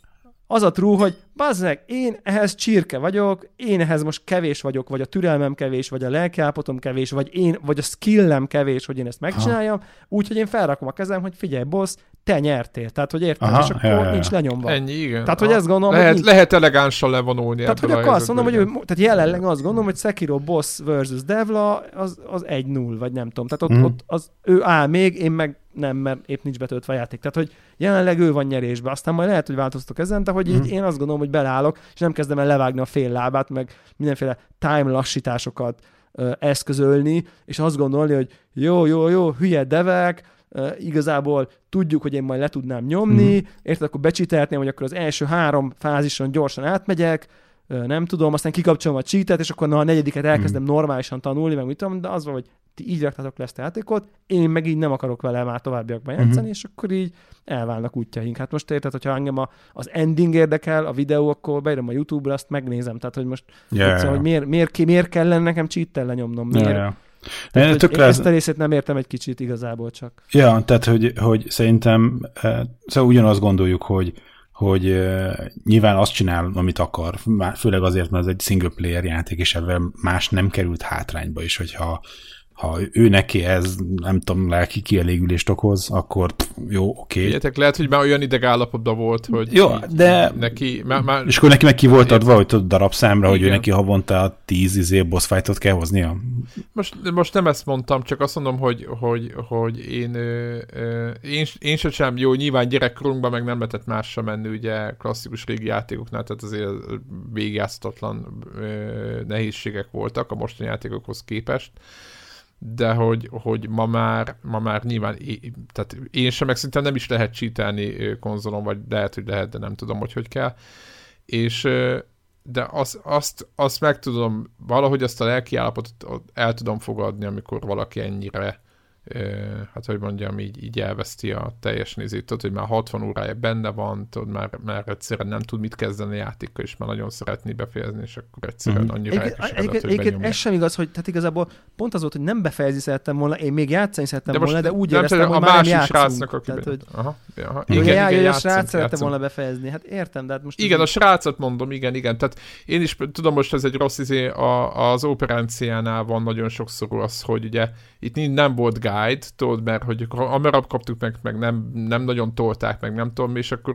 Az a true, hogy bazzeg, én ehhez csirke vagyok, én ehhez most kevés vagyok, vagy a türelmem kevés, vagy a lelkiállapotom kevés, vagy a skillem kevés, hogy én ezt megcsináljam, úgyhogy én felrakom a kezem, hogy figyelj, boss, te nyertél. Tehát, hogy érted, és akkor nincs lenyomva. Ennyi, igen. Tehát, hogy ezt gondolom, lehet elegánsan levonulni. Tehát, hogy akkor azt mondom, tehát jelenleg azt gondolom, hogy Sekiro boss versus Devla, az 1-0, vagy nem tudom. Tehát ott az, ő áll még, én meg nem, mert épp nincs betöltve a játék. Tehát, hogy jelenleg ő van nyerésbe, aztán majd lehet, hogy változtok ezen, de hogy így én azt gondolom, hogy beleállok, és nem kezdem el levágni a fél lábát, meg mindenféle time lassításokat eszközölni, és azt gondolni, hogy jó, hülye devek, igazából tudjuk, hogy én majd le tudnám nyomni, érted, akkor becsiteltném, hogy akkor az első 3 fázison gyorsan átmegyek, nem tudom, aztán kikapcsolom a cheatet, és akkor a 4-et elkezdem normálisan tanulni, meg mit tudom, de az van, hogy ti így raktátok le ezt a játékot, én meg így nem akarok vele már továbbiakban játszani, és akkor így elválnak útjaink. Hát most érted, hogyha engem az ending érdekel, a videó, akkor beírom a YouTube-ra, azt megnézem. Tehát, hogy most hogy miért kellene nekem cheat-tel lenyomnom, Tehát, ezt a részét nem értem egy kicsit igazából csak. Ja, tehát, hogy szerintem szóval ugyanazt gondoljuk, hogy nyilván azt csinál, amit akar, főleg azért, mert ez egy single player játék, és ebben más nem került hátrányba is, hogyha ő neki ez, nem tudom, lelki kielégülést okoz, akkor jó, oké. Egyetek, lehet, hogy már olyan idegállapotban volt, hogy jó, de neki... És akkor neki meg ki volt adva, hogy tudod darabszámra, hogy ő neki havonta 10 boss fightot kell hoznia? Most nem ezt mondtam, csak azt mondom, hogy én sem jó, nyilván gyerekkorunkban meg nem lehetett másra menni, ugye klasszikus régi játékoknál, tehát azért végigjátszhatatlan nehézségek voltak a mostani játékokhoz képest. De hogy ma már nyilván, tehát én sem, meg szerintem nem is lehet cheatelni konzolon, vagy lehet, hogy lehet, de nem tudom, hogy kell. És de azt meg tudom, valahogy azt a lelki állapotot el tudom fogadni, amikor valaki ennyire, hát hogy mondjam, így elveszti a teljes nézét, tudod, hogy már 60 órája benne van, tudod, már egyszerűen nem tud mit kezdeni a játékkal, és már nagyon szeretné befejezni, és akkor egyszerűen annyira elkeseredett, hogy benyomja. Ez sem igaz, hogy tehát igazából pont az volt, hogy nem befejezni szerettem volna, én még játszani szerettem volna, de úgy éreztem, hogy már nem játszunk. Igen, a srác szerette volna befejezni, hát értem, de hát most... Igen, a srácot mondom, igen, tehát én is tudom, most ez egy rossz izé, az operenciánál van nagyon sokszor az, hogy ugye itt nem volt guide, tudod, mert hogy amerabb kaptuk meg nem nagyon tolták, meg nem tudom, és akkor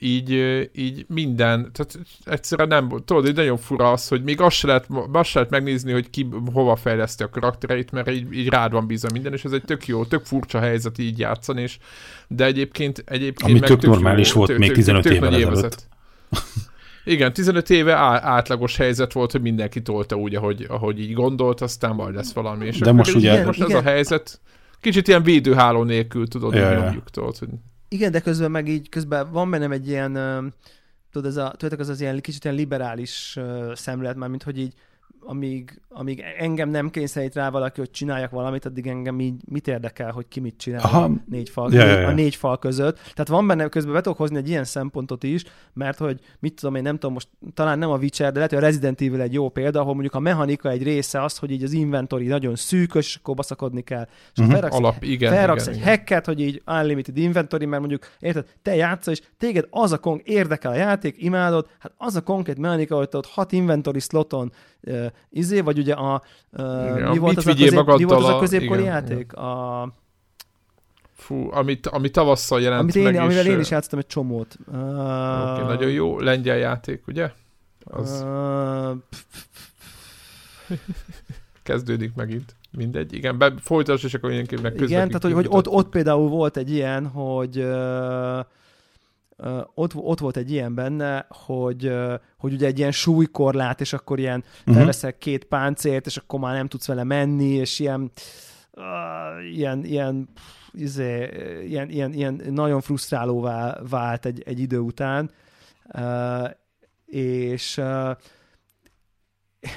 így minden, tehát egyszerűen nem, tudod, így nagyon fura az, hogy még azt se lehet megnézni, hogy ki hova fejleszti a karaktereit, mert így rád van bízva minden, és ez egy tök jó, tök furcsa helyzet így játszani, és de egyébként ami meg tök normális volt még 15 évvel ezelőtt. Igen, 15 éve átlagos helyzet volt, hogy mindenki tolta úgy, ahogy így gondolt, aztán majd lesz valami. És de most ugye... Most ez a helyzet kicsit ilyen védőháló nélkül, tudod, hogy... Igen, de közben van bennem egy ilyen, tudod, tudjátok, az ilyen kicsit ilyen liberális szemlélet már, mint hogy így, amíg engem nem kényszerít rá valaki, hogy csináljak valamit, addig engem így mit érdekel, hogy ki mit csinál a négy fal között. Tehát van benne, közben be tudok hozni egy ilyen szempontot is, mert hogy mit tudom én, nem tudom, most talán nem a Witcher, de lehet, hogy a Resident Evil egy jó példa, ahol mondjuk a mechanika egy része az, hogy így az inventory nagyon szűkös, és akkor baszakodni kell. És felraksz egy hacket, hogy így unlimited inventory, mert mondjuk érted, te játszol, és téged az a érdekel a játék, imádod, hát az a konkrét mechanika, hogy ott 6 inventory sloton vagy ugye mi volt az a középkori játék? Ami tavasszal jelent amivel én is játszottam egy csomót. Okay, nagyon jó lengyel játék, ugye? Az... Kezdődik megint. Mindegy, igen, folytasd, és akkor ilyenként meg közlekít. Igen, tehát hogy ott például volt egy ilyen, hogy... Ott volt egy ilyen benne, hogy ugye egy ilyen súlykorlát, és akkor ilyen felveszek 2 páncért, és akkor már nem tudsz vele menni, és ilyen nagyon frusztrálóvá vált egy idő után,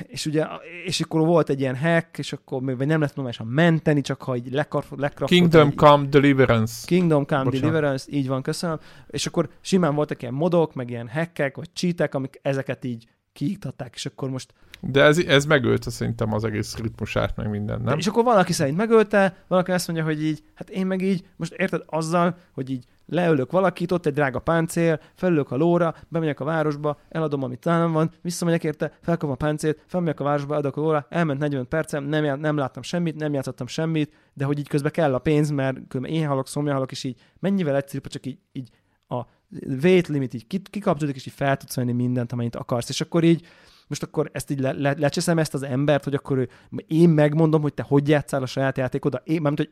és ugye, és akkor volt egy ilyen hack, és akkor még nem lehet normálisan menteni, csak ha így lekraftolt. Kingdom Come Deliverance, így van, köszönöm. És akkor simán voltak ilyen modok, meg ilyen hackek, vagy cheatek, amik ezeket így kiiktatták, és akkor most... De ez megölte szerintem az egész ritmusát, meg minden, nem? És akkor valaki szerint megölte, valaki azt mondja, hogy így, hát én meg így, most érted, azzal, hogy így leölök valakit, ott egy drága páncél, felülök a lóra, bemegyek a városba, eladom, amit nálam van, visszamegyek érte, felkapom a páncélt, felmegyek a városba, adok a lóra, elment 45 percem, nem láttam semmit, nem játszottam semmit, de hogy így közben kell a pénz, mert különben én halok, szomja halok, és így mennyivel egyszerűbb, csak így a weight limit így kikapcsolódik, és így fel tudsz venni mindent, amennyit akarsz, és akkor így most akkor ezt így lecseszem ezt az embert, hogy akkor én megmondom, hogy te hogy játszál a saját játékodat, mármint,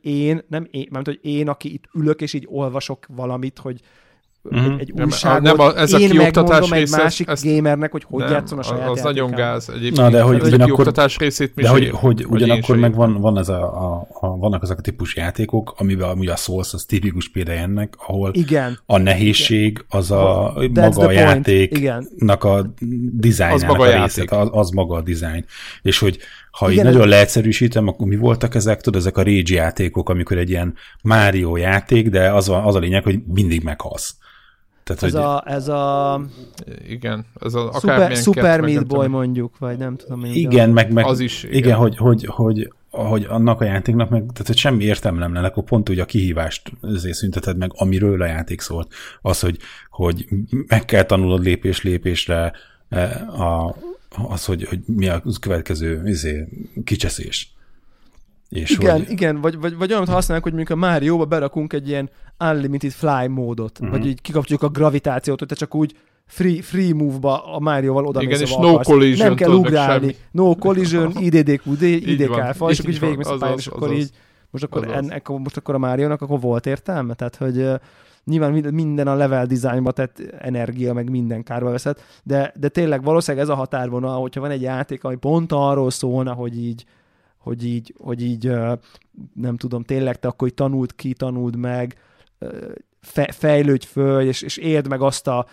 hogy én, aki itt ülök, és így olvasok valamit, hogy egy újságot, én megmondom egy másik gamernek, hogy játszon a saját játékát. Az nagyon gáz egyébként. De hogy ugyanakkor meg vannak ezek a típus játékok, amiben amúgy a Souls az tipikus példája ennek, ahol a nehézség az a maga a játéknak a dizájnjának a része. Az maga a dizájn. És hogy Ha így nagyon leegyszerűsítem, akkor mi voltak ezek? Tudod, ezek a rage játékok, amikor egy ilyen Mario játék, de az a lényeg, hogy mindig meghalsz. Tehát, igen, ez a Super Meat Boy mondjuk, vagy nem tudom én. Igen, meg az is, igen, hogy annak a játéknak meg, tehát hogy semmi értelme nem lenne, akkor pont úgy a kihívást szünteted meg, amiről a játék szólt. Az, hogy meg kell tanulod lépésre az, hogy mi a következő kicseszés. És igen, hogy... igen, vagy olyan, hogy használjuk, hogy mondjuk a Mario-ba berakunk egy ilyen unlimited fly módot, vagy így kikapcsoljuk a gravitációt, hogy te csak úgy free move-ba a Mario-val oda-vissza akarsz. Nem kell ugrálni. No collision, IDDQD, IDKF, és akkor így végigmész a pályán, és akkor így most akkor a Mario-nak akkor volt értelme? Tehát, hogy nyilván minden a level designba tett energia, meg minden kárba veszett, de tényleg valószínűleg ez a határvonal, hogyha van egy játék, ami pont arról szólna, hogy így nem tudom, tényleg te akkor így tanuld meg, fejlődj föl, és érd meg azt a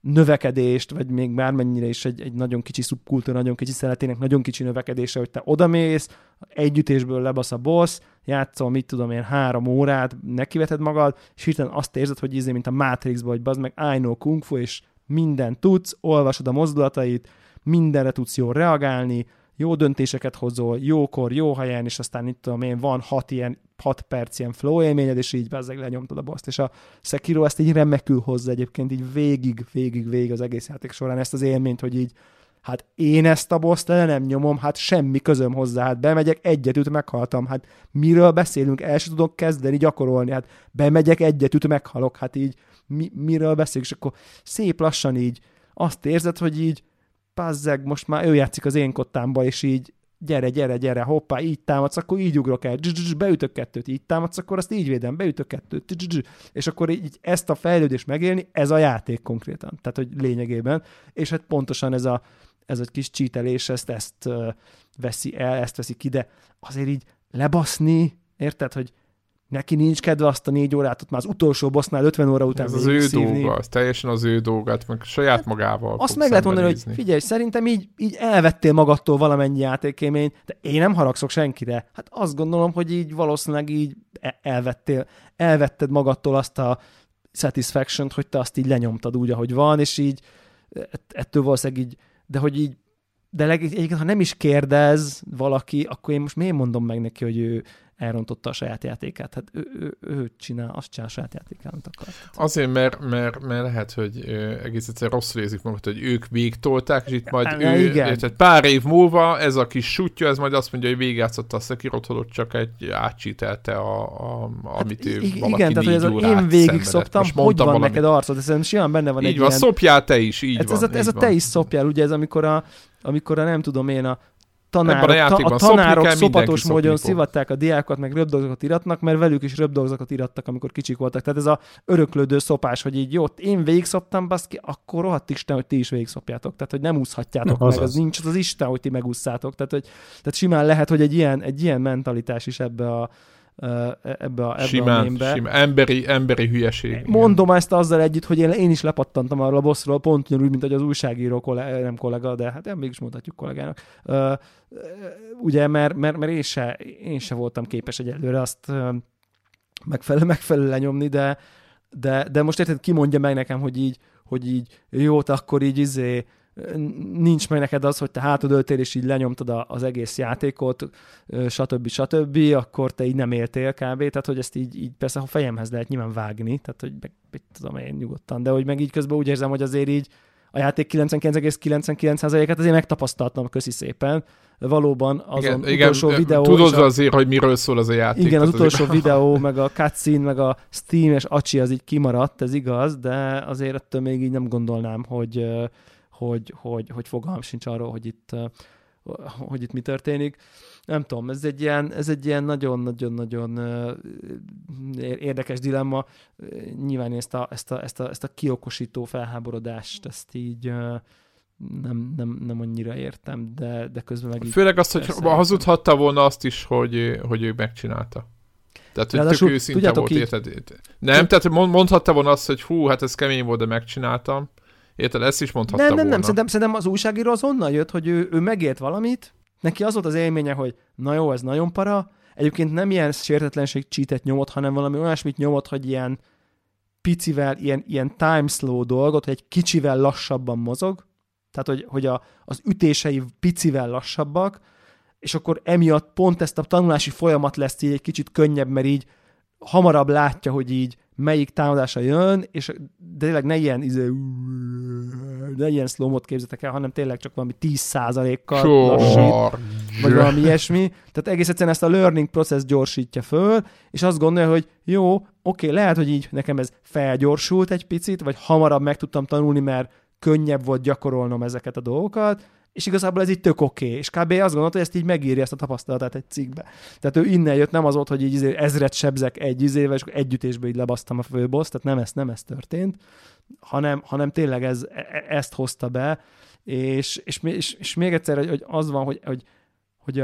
növekedést, vagy még bármennyire is egy nagyon kicsi szubkultúra, nagyon kicsi szeletének, nagyon kicsi növekedése, hogy te odamész, együttésből lebasz a boss, játszol, mit tudom én, 3 órát, nekiveted magad, és hirtelen azt érzed, hogy ízé, mint a Matrixba, hogy bazd meg, I know kung fu, és mindent tudsz, olvasod a mozdulatait, mindenre tudsz jól reagálni, jó döntéseket hozol, jókor, jó helyen, és aztán itt tudom én, van 6 perc ilyen flow élményed, és így bezzeg lenyomtad a boss-t. És a Sekiro ezt így remekül hozza egyébként, így végig az egész játék során ezt az élményt, hogy így, hát én ezt a boss-t le nem nyomom, hát semmi közöm hozzá, hát bemegyek, egyetűt meghaltam, hát miről beszélünk, el sem tudok kezdeni gyakorolni, hát bemegyek, egyetűt meghalok, hát így miről beszélünk, és akkor szép lassan így azt érzed, hogy így pazzeg, most már ő játszik az én kottámba, és így gyere, hoppá, így támadsz, akkor így ugrok el, beütök 2-t, így támadsz, akkor azt így védem, beütök 2-t, és akkor így ezt a fejlődést megélni, ez a játék konkrétan, tehát hogy lényegében, és hát pontosan ez a kis csítelés, ezt veszi el, ezt veszi ki, de azért így lebaszni, érted, hogy neki nincs kedve azt a 4 órát, ott már az utolsó bossnál 50 óra után végig szívni. Ez az ő dolga, az teljesen az ő dolgát, meg saját magával. Azt meg lehet mondani, hogy figyelj, szerintem így elvettél magadtól valamennyi játékélményt, de én nem haragszok senkire. Hát azt gondolom, hogy így valószínűleg így elvetted magadtól azt a satisfaction-t, hogy te azt így lenyomtad úgy, ahogy van, és így ettől valószínűleg így, de hogy így, de egyébként, ha nem is kérdez valaki, akkor én most miért mondom meg neki, hogy ő elrontotta a saját játékát. Hát ő csinál, azt csinál a saját játékát, amit akar. Azért, mert lehet, hogy egész egyszer rosszul érzik magukat, hogy ők végtolták, és itt majd tehát pár év múlva ez a kis sutyja, ez majd azt mondja, hogy végigjátszotta a Sekirot, holott csak egy átsítelte, amit ő valaki 4 órát én végig szoptam, hogy van valamit. Neked arcod, ez szerintem simán benne van így egy van, ilyen... szopjál te is, így ez van. Ez a te is szopjál, ugye ez amikor a nem tudom én a tanárok szopatos módon szivatták a diákokat, meg röpdolgokat iratnak, mert velük is röpdolgokat irattak, amikor kicsik voltak. Tehát ez a öröklődő szopás, hogy így jó, én végigszoptam, baszki, akkor rohadt Isten, hogy ti is végigszopjátok. Tehát, hogy nem úszhatjátok meg, az nincs az Isten, hogy ti megúszszátok. Tehát simán lehet, hogy egy ilyen mentalitás is ebbe a emberi hülyeség. Mondom ezt azzal együtt, hogy én is lepattantam arról a bossról, pont úgy, mint hogy az újságíró nem kollega, de hát mégis mondhatjuk kollégának. Ugye, mert én se voltam képes egyelőre azt megfelelő lenyomni, de most érted, ki mondja meg nekem, hogy így jó, te akkor így nincs meg neked az, hogy te hátradőltél, és így lenyomtad az egész játékot, stb., akkor te így nem éltél kb. Tehát, hogy ezt így persze a fejemhez lehet nyilván vágni, tehát, hogy meg tudom én nyugodtan, de hogy meg így közben úgy érzem, hogy azért így a játék 99,99%-át azért megtapasztaltam, köszi szépen. Valóban azon igen, utolsó igen, videó... Tudod azért, hogy miről szól az a játék. Igen, az utolsó videó, meg a cutscene, meg a Steam és Acsi az így kimaradt, ez igaz, de azért ettől még így nem gondolnám, hogy fogalmam sincs arról, hogy itt mi történik. Nem tudom, ez egy ilyen nagyon-nagyon-nagyon érdekes dilemma. Nyilván ezt a kiokosító felháborodást, ezt így nem annyira értem, de közben meg... Főleg azt, hogy hazudhatta volna azt is, hogy ő megcsinálta. Tehát, hogy tök őszinte volt, érted? Nem, tehát mondhatta volna azt, hogy hú, hát ez kemény volt, de megcsináltam. Érted, ezt is mondhatta volna. Nem, szerintem az újságíró az onnan jött, hogy ő megért valamit, Neki az volt az élménye, hogy na jó, ez nagyon para, egyébként nem ilyen sértetlenség cheatet nyomott, hanem valami olyasmit nyomott, hogy ilyen picivel, ilyen time slow dolgot, hogy egy kicsivel lassabban mozog, tehát hogy az ütései picivel lassabbak, és akkor emiatt pont ezt a tanulási folyamat lesz így egy kicsit könnyebb, mert így hamarabb látja, hogy így melyik támadása jön, és de tényleg ne ilyen slow-mód képzetek el, hanem tényleg csak valami 10%-kal lassít, vagy valami ilyesmi. Tehát egész egyszerűen ezt a learning process gyorsítja föl, és azt gondolja, hogy jó, oké, lehet, hogy így nekem ez felgyorsult egy picit, vagy hamarabb meg tudtam tanulni, mert könnyebb volt gyakorolnom ezeket a dolgokat, és igazából ez így tök oké. És kb. Azt gondolta, hogy ezt így megírja ezt a tapasztalatát egy cikkbe. Tehát ő innen jött, nem az volt, hogy így ezret sebzek egy izével, és akkor együttésből így lebasztam a főbossz, tehát nem ez történt, hanem tényleg ezt hozta be, és még egyszer, hogy az van, hogy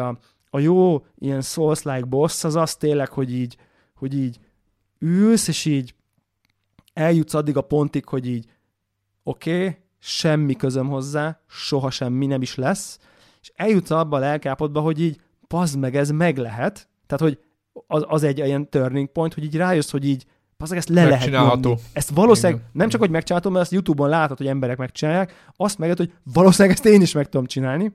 a jó ilyen Souls-like boss az tényleg, hogy így ülsz, és így eljutsz addig a pontig, hogy így oké, semmi közöm hozzá, soha semmi nem is lesz, és eljutsz abba a lelkápodba, hogy így pazd meg, ez meg lehet, tehát hogy az egy ilyen turning point, hogy így rájössz, hogy így pazd meg, ezt le lehet nyomni. Ezt valószínűleg nem csak, hogy megcsinálhatom, mert ezt YouTube-on látod, hogy emberek megcsinálják, azt megjelent, hogy valószínűleg ezt én is meg tudom csinálni.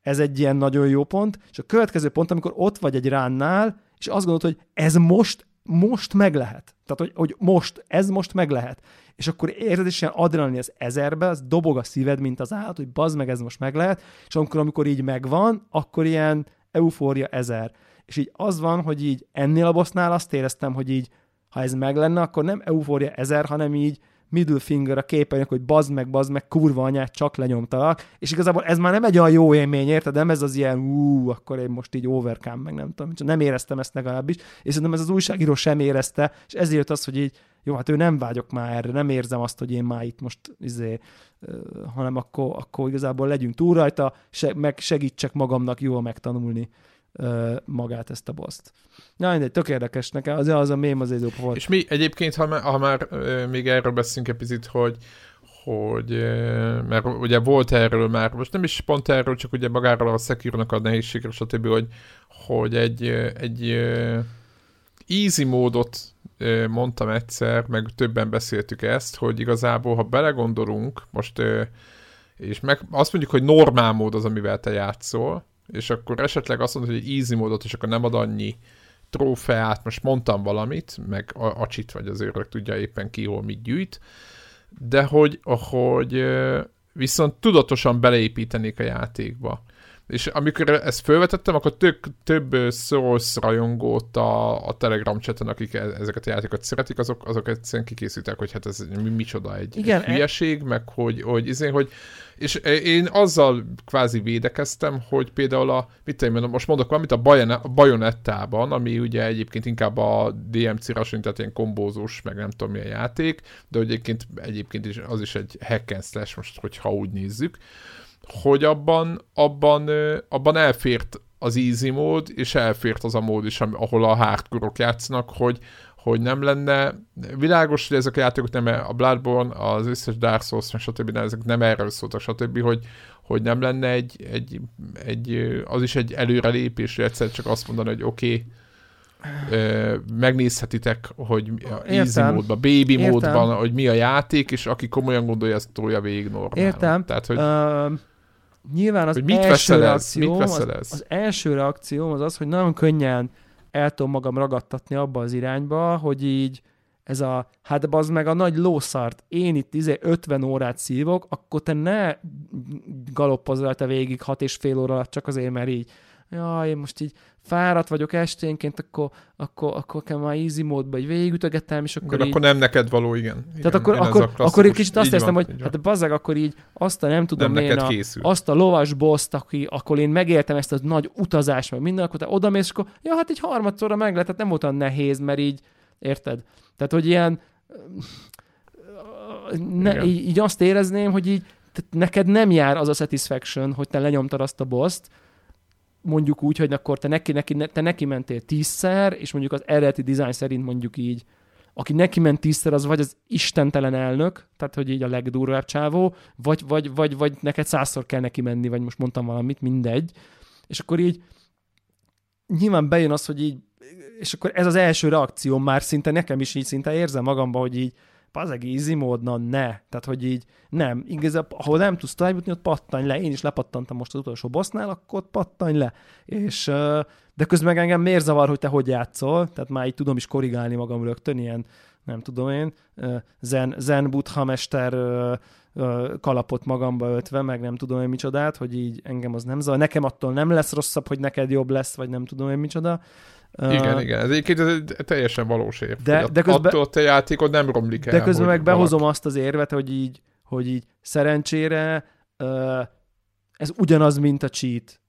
Ez egy ilyen nagyon jó pont, és a következő pont, amikor ott vagy egy ránnál, és azt gondolod, hogy ez most meg lehet. Tehát, hogy most, ez most meg lehet. És akkor érzed is ilyen adrenalin az 1000-be, az dobog a szíved, mint az állat, hogy bazd meg, ez most meg lehet, és amikor így megvan, akkor ilyen eufória 1000. És így az van, hogy így ennél a bossnál azt éreztem, hogy így, ha ez meg lenne, akkor nem eufória 1000, hanem így middle finger a képernyőnek, hogy bazd meg, kurva anyát, csak lenyomtalak, és igazából ez már nem egy olyan jó élmény, érted? Nem ez az ilyen, akkor én most így overcome, meg nem tudom, nem éreztem ezt legalábbis, és szerintem ez az újságíró sem érezte, és ezért az, hogy így, jó, hát ő nem vágyok már erre, nem érzem azt, hogy én már itt most hanem akkor igazából legyünk túl rajta, meg segítsek magamnak jól megtanulni magát ezt a boszt. Na, mindegy, tök érdekes nekem, az a mém az egy volt. És mi egyébként, ha már még erről beszélünk egy picit, hogy mert ugye volt erről már, most nem is pont erről, csak ugye magáról a Sekiro-nak a nehézségre, stb., hogy egy easy módot mondtam egyszer, meg többen beszéltük ezt, hogy igazából, ha belegondolunk, most és meg azt mondjuk, hogy normál mód az, amivel te játszol, és akkor esetleg azt mondod, hogy easy módot, és akkor nem ad annyi trófeát, most mondtam valamit, meg acsit vagy az őrök tudja éppen ki, hol mit gyűjt, de hogy viszont tudatosan beleépítenék a játékba. És amikor ezt felvetettem, akkor több Souls rajongót a Telegram chaten, akik ezeket a játékokat szeretik, azok egyszerűen kikészítek, hogy hát ez micsoda egy hülyeség, meg hogy és én azzal kvázi védekeztem, hogy például most mondok valamit, a Bajonettában, ami ugye egyébként inkább a DMC-ra hasonlít, tehát ilyen kombózós, meg nem tudom mi a játék, de egyébként is, az is egy hack and slash, most hogyha úgy nézzük, hogy abban elfért az easy mód, és elfért az a mód is, ahol a hardcore-ok játszanak, hogy nem lenne világos, hogy ezek a játékok nem a Bloodborne, az összes Dark Souls, stb. Ezek nem erről szóltak, stb., hogy nem lenne az is egy előrelépés, hogy egyszer csak azt mondani, hogy oké, megnézhetitek, hogy easy módban, baby módban, hogy mi a játék, és aki komolyan gondolja, ezt tolja végig normál. Értem. Tehát, hogy... Nyilván az első reakcióm az, hogy nagyon könnyen el tudom magam ragadtatni abba az irányba, hogy így ez a, hát bazd meg a nagy lószart, én itt 50 órát szívok, akkor te ne galoppozz rajta végig 6,5 óra alatt csak azért, mert így jaj, én most így fáradt vagyok esténként, akkor kell már easy módban végigütögettem, és akkor de így... akkor nem neked való, igen. Tehát akkor egy kicsit azt éreztem, hogy hát bazzeg, akkor így azt a nem tudom nem én, azt a lovas boss-t, akkor én megéltem ezt a nagy utazást, meg minden, akkor te odamész, és akkor ja, hát így harmadszorra meg lehet, tehát nem volt olyan nehéz, mert így, érted? Tehát, hogy ilyen... így azt érezném, hogy így neked nem jár az a satisfaction, hogy te lenyomtad azt a boss-t, mondjuk úgy, hogy akkor te neki mentél 10-szer, és mondjuk az eredeti design szerint mondjuk így, aki neki ment 10-szer, az vagy az istentelen elnök, tehát hogy így a legdurvább csávó, vagy neked 100-szor kell neki menni, vagy most mondtam valamit, mindegy. És akkor így nyilván bejön az, hogy így, és akkor ez az első reakció már szinte nekem is így szinte érzem magamban, hogy így pazeg easy mode, na ne. Tehát, hogy így nem. Igazából, ahol nem tudsz tovább jutni, ott pattanj le. Én is lepattantam most az utolsó bossnál, akkor ott pattanj le. És, de közben meg engem miért zavar, hogy te hogy játszol? Tehát már így tudom is korrigálni magam rögtön, ilyen, nem tudom én, zen buddha mester kalapot magamba öltve, meg nem tudom én micsodát, hogy így engem az nem zavar. Nekem attól nem lesz rosszabb, hogy neked jobb lesz, vagy nem tudom én micsoda. Igen. Ez egyébként teljesen valós év. De közben, attól te játékod nem romlik el. De közben meg behozom azt az érvet, hogy így szerencsére ez ugyanaz, mint a cheat.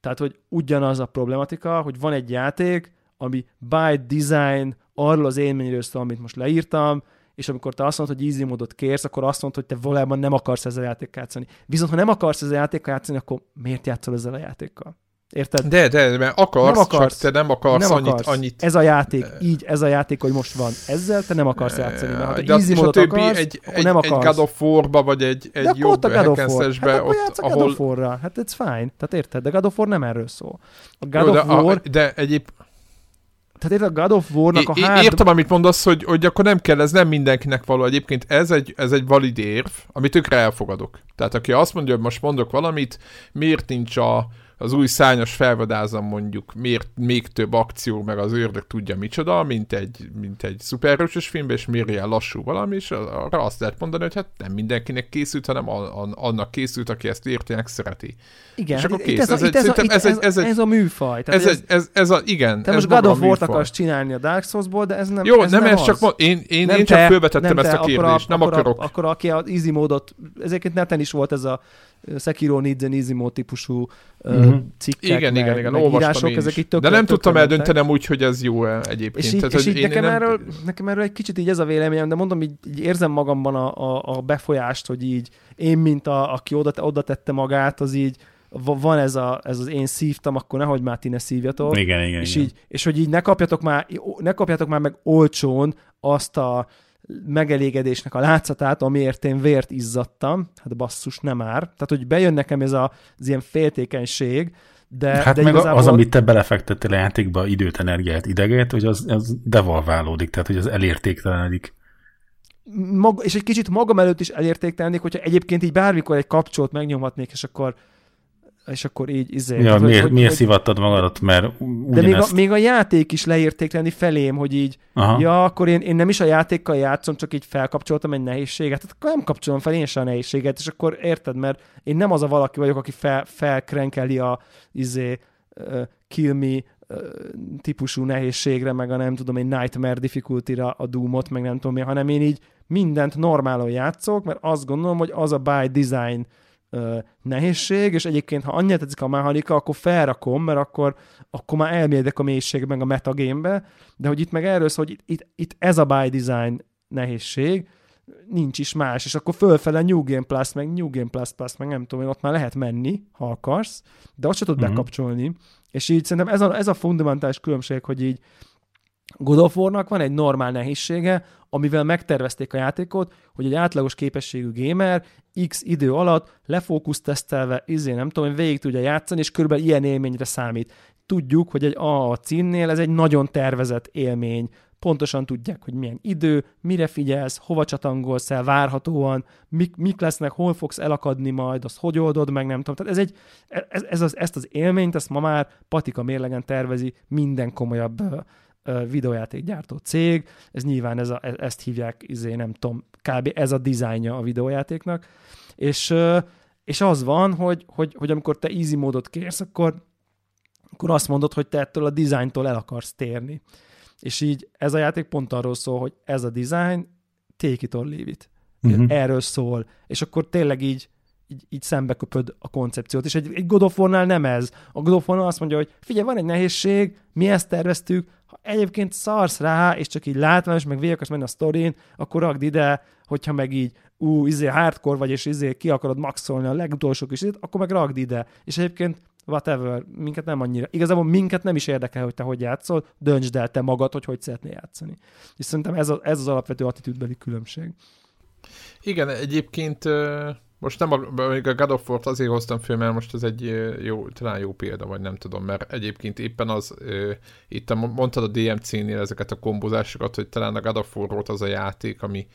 Tehát, hogy ugyanaz a problematika, hogy van egy játék, ami by design arról az élményről szól, amit most leírtam, és amikor te azt mondod, hogy easy módot kérsz, akkor azt mondod, hogy te valójában nem akarsz ezzel a játékkal játszani. Viszont ha nem akarsz ezzel a játékkal játszani, akkor miért játszol ezzel a játékkal? Érted? De, mert akarsz, csak te nem akarsz annyit. Ez a játék, így ez a játék, hogy most van. Ezzel te nem akarsz játszani. Mert ha easy módot akarsz, akkor nem akarsz. Egy God of War-ba, vagy egy jobb hack-and-slash-be. Hát akkor játsz a God of War-ra. Hát it's fine. Tehát érted? De God of War nem erről szól. A God of War... De egyéb... Tehát a God of War-nak a hard... Értem, amit mondasz, hogy akkor nem kell, ez nem mindenkinek való. Egyébként ez egy valid érv, amit tökre elfogadok. Tehát aki azt mondja, hogy most mondok valamit, miért nincs az új szányos felvadázam mondjuk, miért még több akció, meg az ördög tudja micsoda, mint egy szupererős filmben, és miért ilyen lassú valami, és arra azt lehet mondani, hogy hát nem mindenkinek készült, hanem annak készült, aki ezt értének szereti. Igen, és akkor kész. Ez a műfaj. Igen, te most God of War-t akarsz csinálni a Dark Soulsból, de ez nem jó, ez nem ez az. Csak én csak fölvetettem ezt a kérdést, nem akarok. Akkor aki az easy módot, ezeket neten is volt ez a Sekiro needs an easy mode típusú cikkek, igen, olvastam én is. De nem tudtam eldöntenem úgy, hogy ez jó egyébként. És nekem erről egy kicsit így ez a véleményem, de mondom, így érzem magamban a befolyást, hogy így én, mint aki oda tette magát, az így van ez az én szívtam, akkor nehogy már ti ne szívjatok. Igen, és igen. Így, és hogy így ne kapjátok már meg olcsón azt a megelégedésnek a látszatát, amiért én vért izzadtam, hát basszus, nem ár. Tehát, hogy bejön nekem ez az ilyen féltékenység, de... Hát de meg igazából... az, amit te belefektettél a játékba, időt, energiát, ideget, hogy az devalválódik, tehát, hogy az elértéktelenedik. És egy kicsit magam előtt is elértéktelenedik, hogyha egyébként így bármikor egy kapcsolt megnyomhatnék, és akkor így izé. Ja, miért szivattad magadat, mert ugyanezt... De még a játék is leérték lenni felém, hogy így, aha. Ja, akkor én nem is a játékkal játszom, csak így felkapcsoltam egy nehézséget, tehát akkor nem kapcsolom fel én sem a nehézséget, és akkor érted, mert én nem az a valaki vagyok, aki felkrenkeli a kill me típusú nehézségre, meg a nem tudom én nightmare difficulty-ra a Doom-ot, meg nem tudom én, hanem én így mindent normálon játszok, mert azt gondolom, hogy az a by design nehézség, és egyébként, ha annyira tetszik a mechanika, akkor felrakom, mert akkor már elmélyedek a mélységben, meg a metagame-be, de hogy itt meg erről szól, hogy itt ez a by design nehézség, nincs is más, és akkor fölfele New Game Plus, meg New Game Plus, meg nem tudom, ott már lehet menni, ha akarsz, de ott se tudod bekapcsolni, és így szerintem ez a fundamentális különbség, hogy így God of War-nak van egy normál nehézsége, amivel megtervezték a játékot, hogy egy átlagos képességű gamer x idő alatt lefókusztesztelve, végig tudja játszani, és körülbelül ilyen élményre számít. Tudjuk, hogy egy AA címnél ez egy nagyon tervezett élmény. Pontosan tudják, hogy milyen idő, mire figyelsz, hova csatangolsz el várhatóan, mik lesznek, hol fogsz elakadni majd, azt hogy oldod meg, nem tudom. Tehát ezt az élményt, ezt ma már patika mérlegen tervezi minden komolyabb videójátékgyártó cég, ez nyilván ezt hívják, nem tudom, kb. Ez a dizájnja a videójátéknak, és az van, hogy amikor te easy módot kérsz, akkor azt mondod, hogy te ettől a dizájntól el akarsz térni. És így ez a játék pont arról szól, hogy ez a dizájn, take it or leave it. Erről szól. És akkor tényleg így szembeköpöd a koncepciót. És egy God of War-nál nem ez. A God of War-nál azt mondja, hogy figyelj, van egy nehézség, mi ezt terveztük, ha egyébként szarsz rá, és csak így látványos, meg végig akarsz menni a sztorin, akkor rakd ide, hogyha meg így hardcore vagy, és ki akarod maxolni a legutolsó kis időt, akkor meg rakd ide. És egyébként whatever, minket nem annyira. Igazából minket nem is érdekel, hogy te hogy játszol, döntsd el te magad, hogy szeretnél játszani. És szerintem ez az alapvető attitűdbeli különbség. Igen, egyébként Most nem, még a God of War-t azért hoztam föl, mert most ez egy jó, talán jó példa, vagy nem tudom, mert egyébként éppen az, itt mondtad a DMC-nél ezeket a kombózásokat, hogy talán a God of War volt az a játék, ami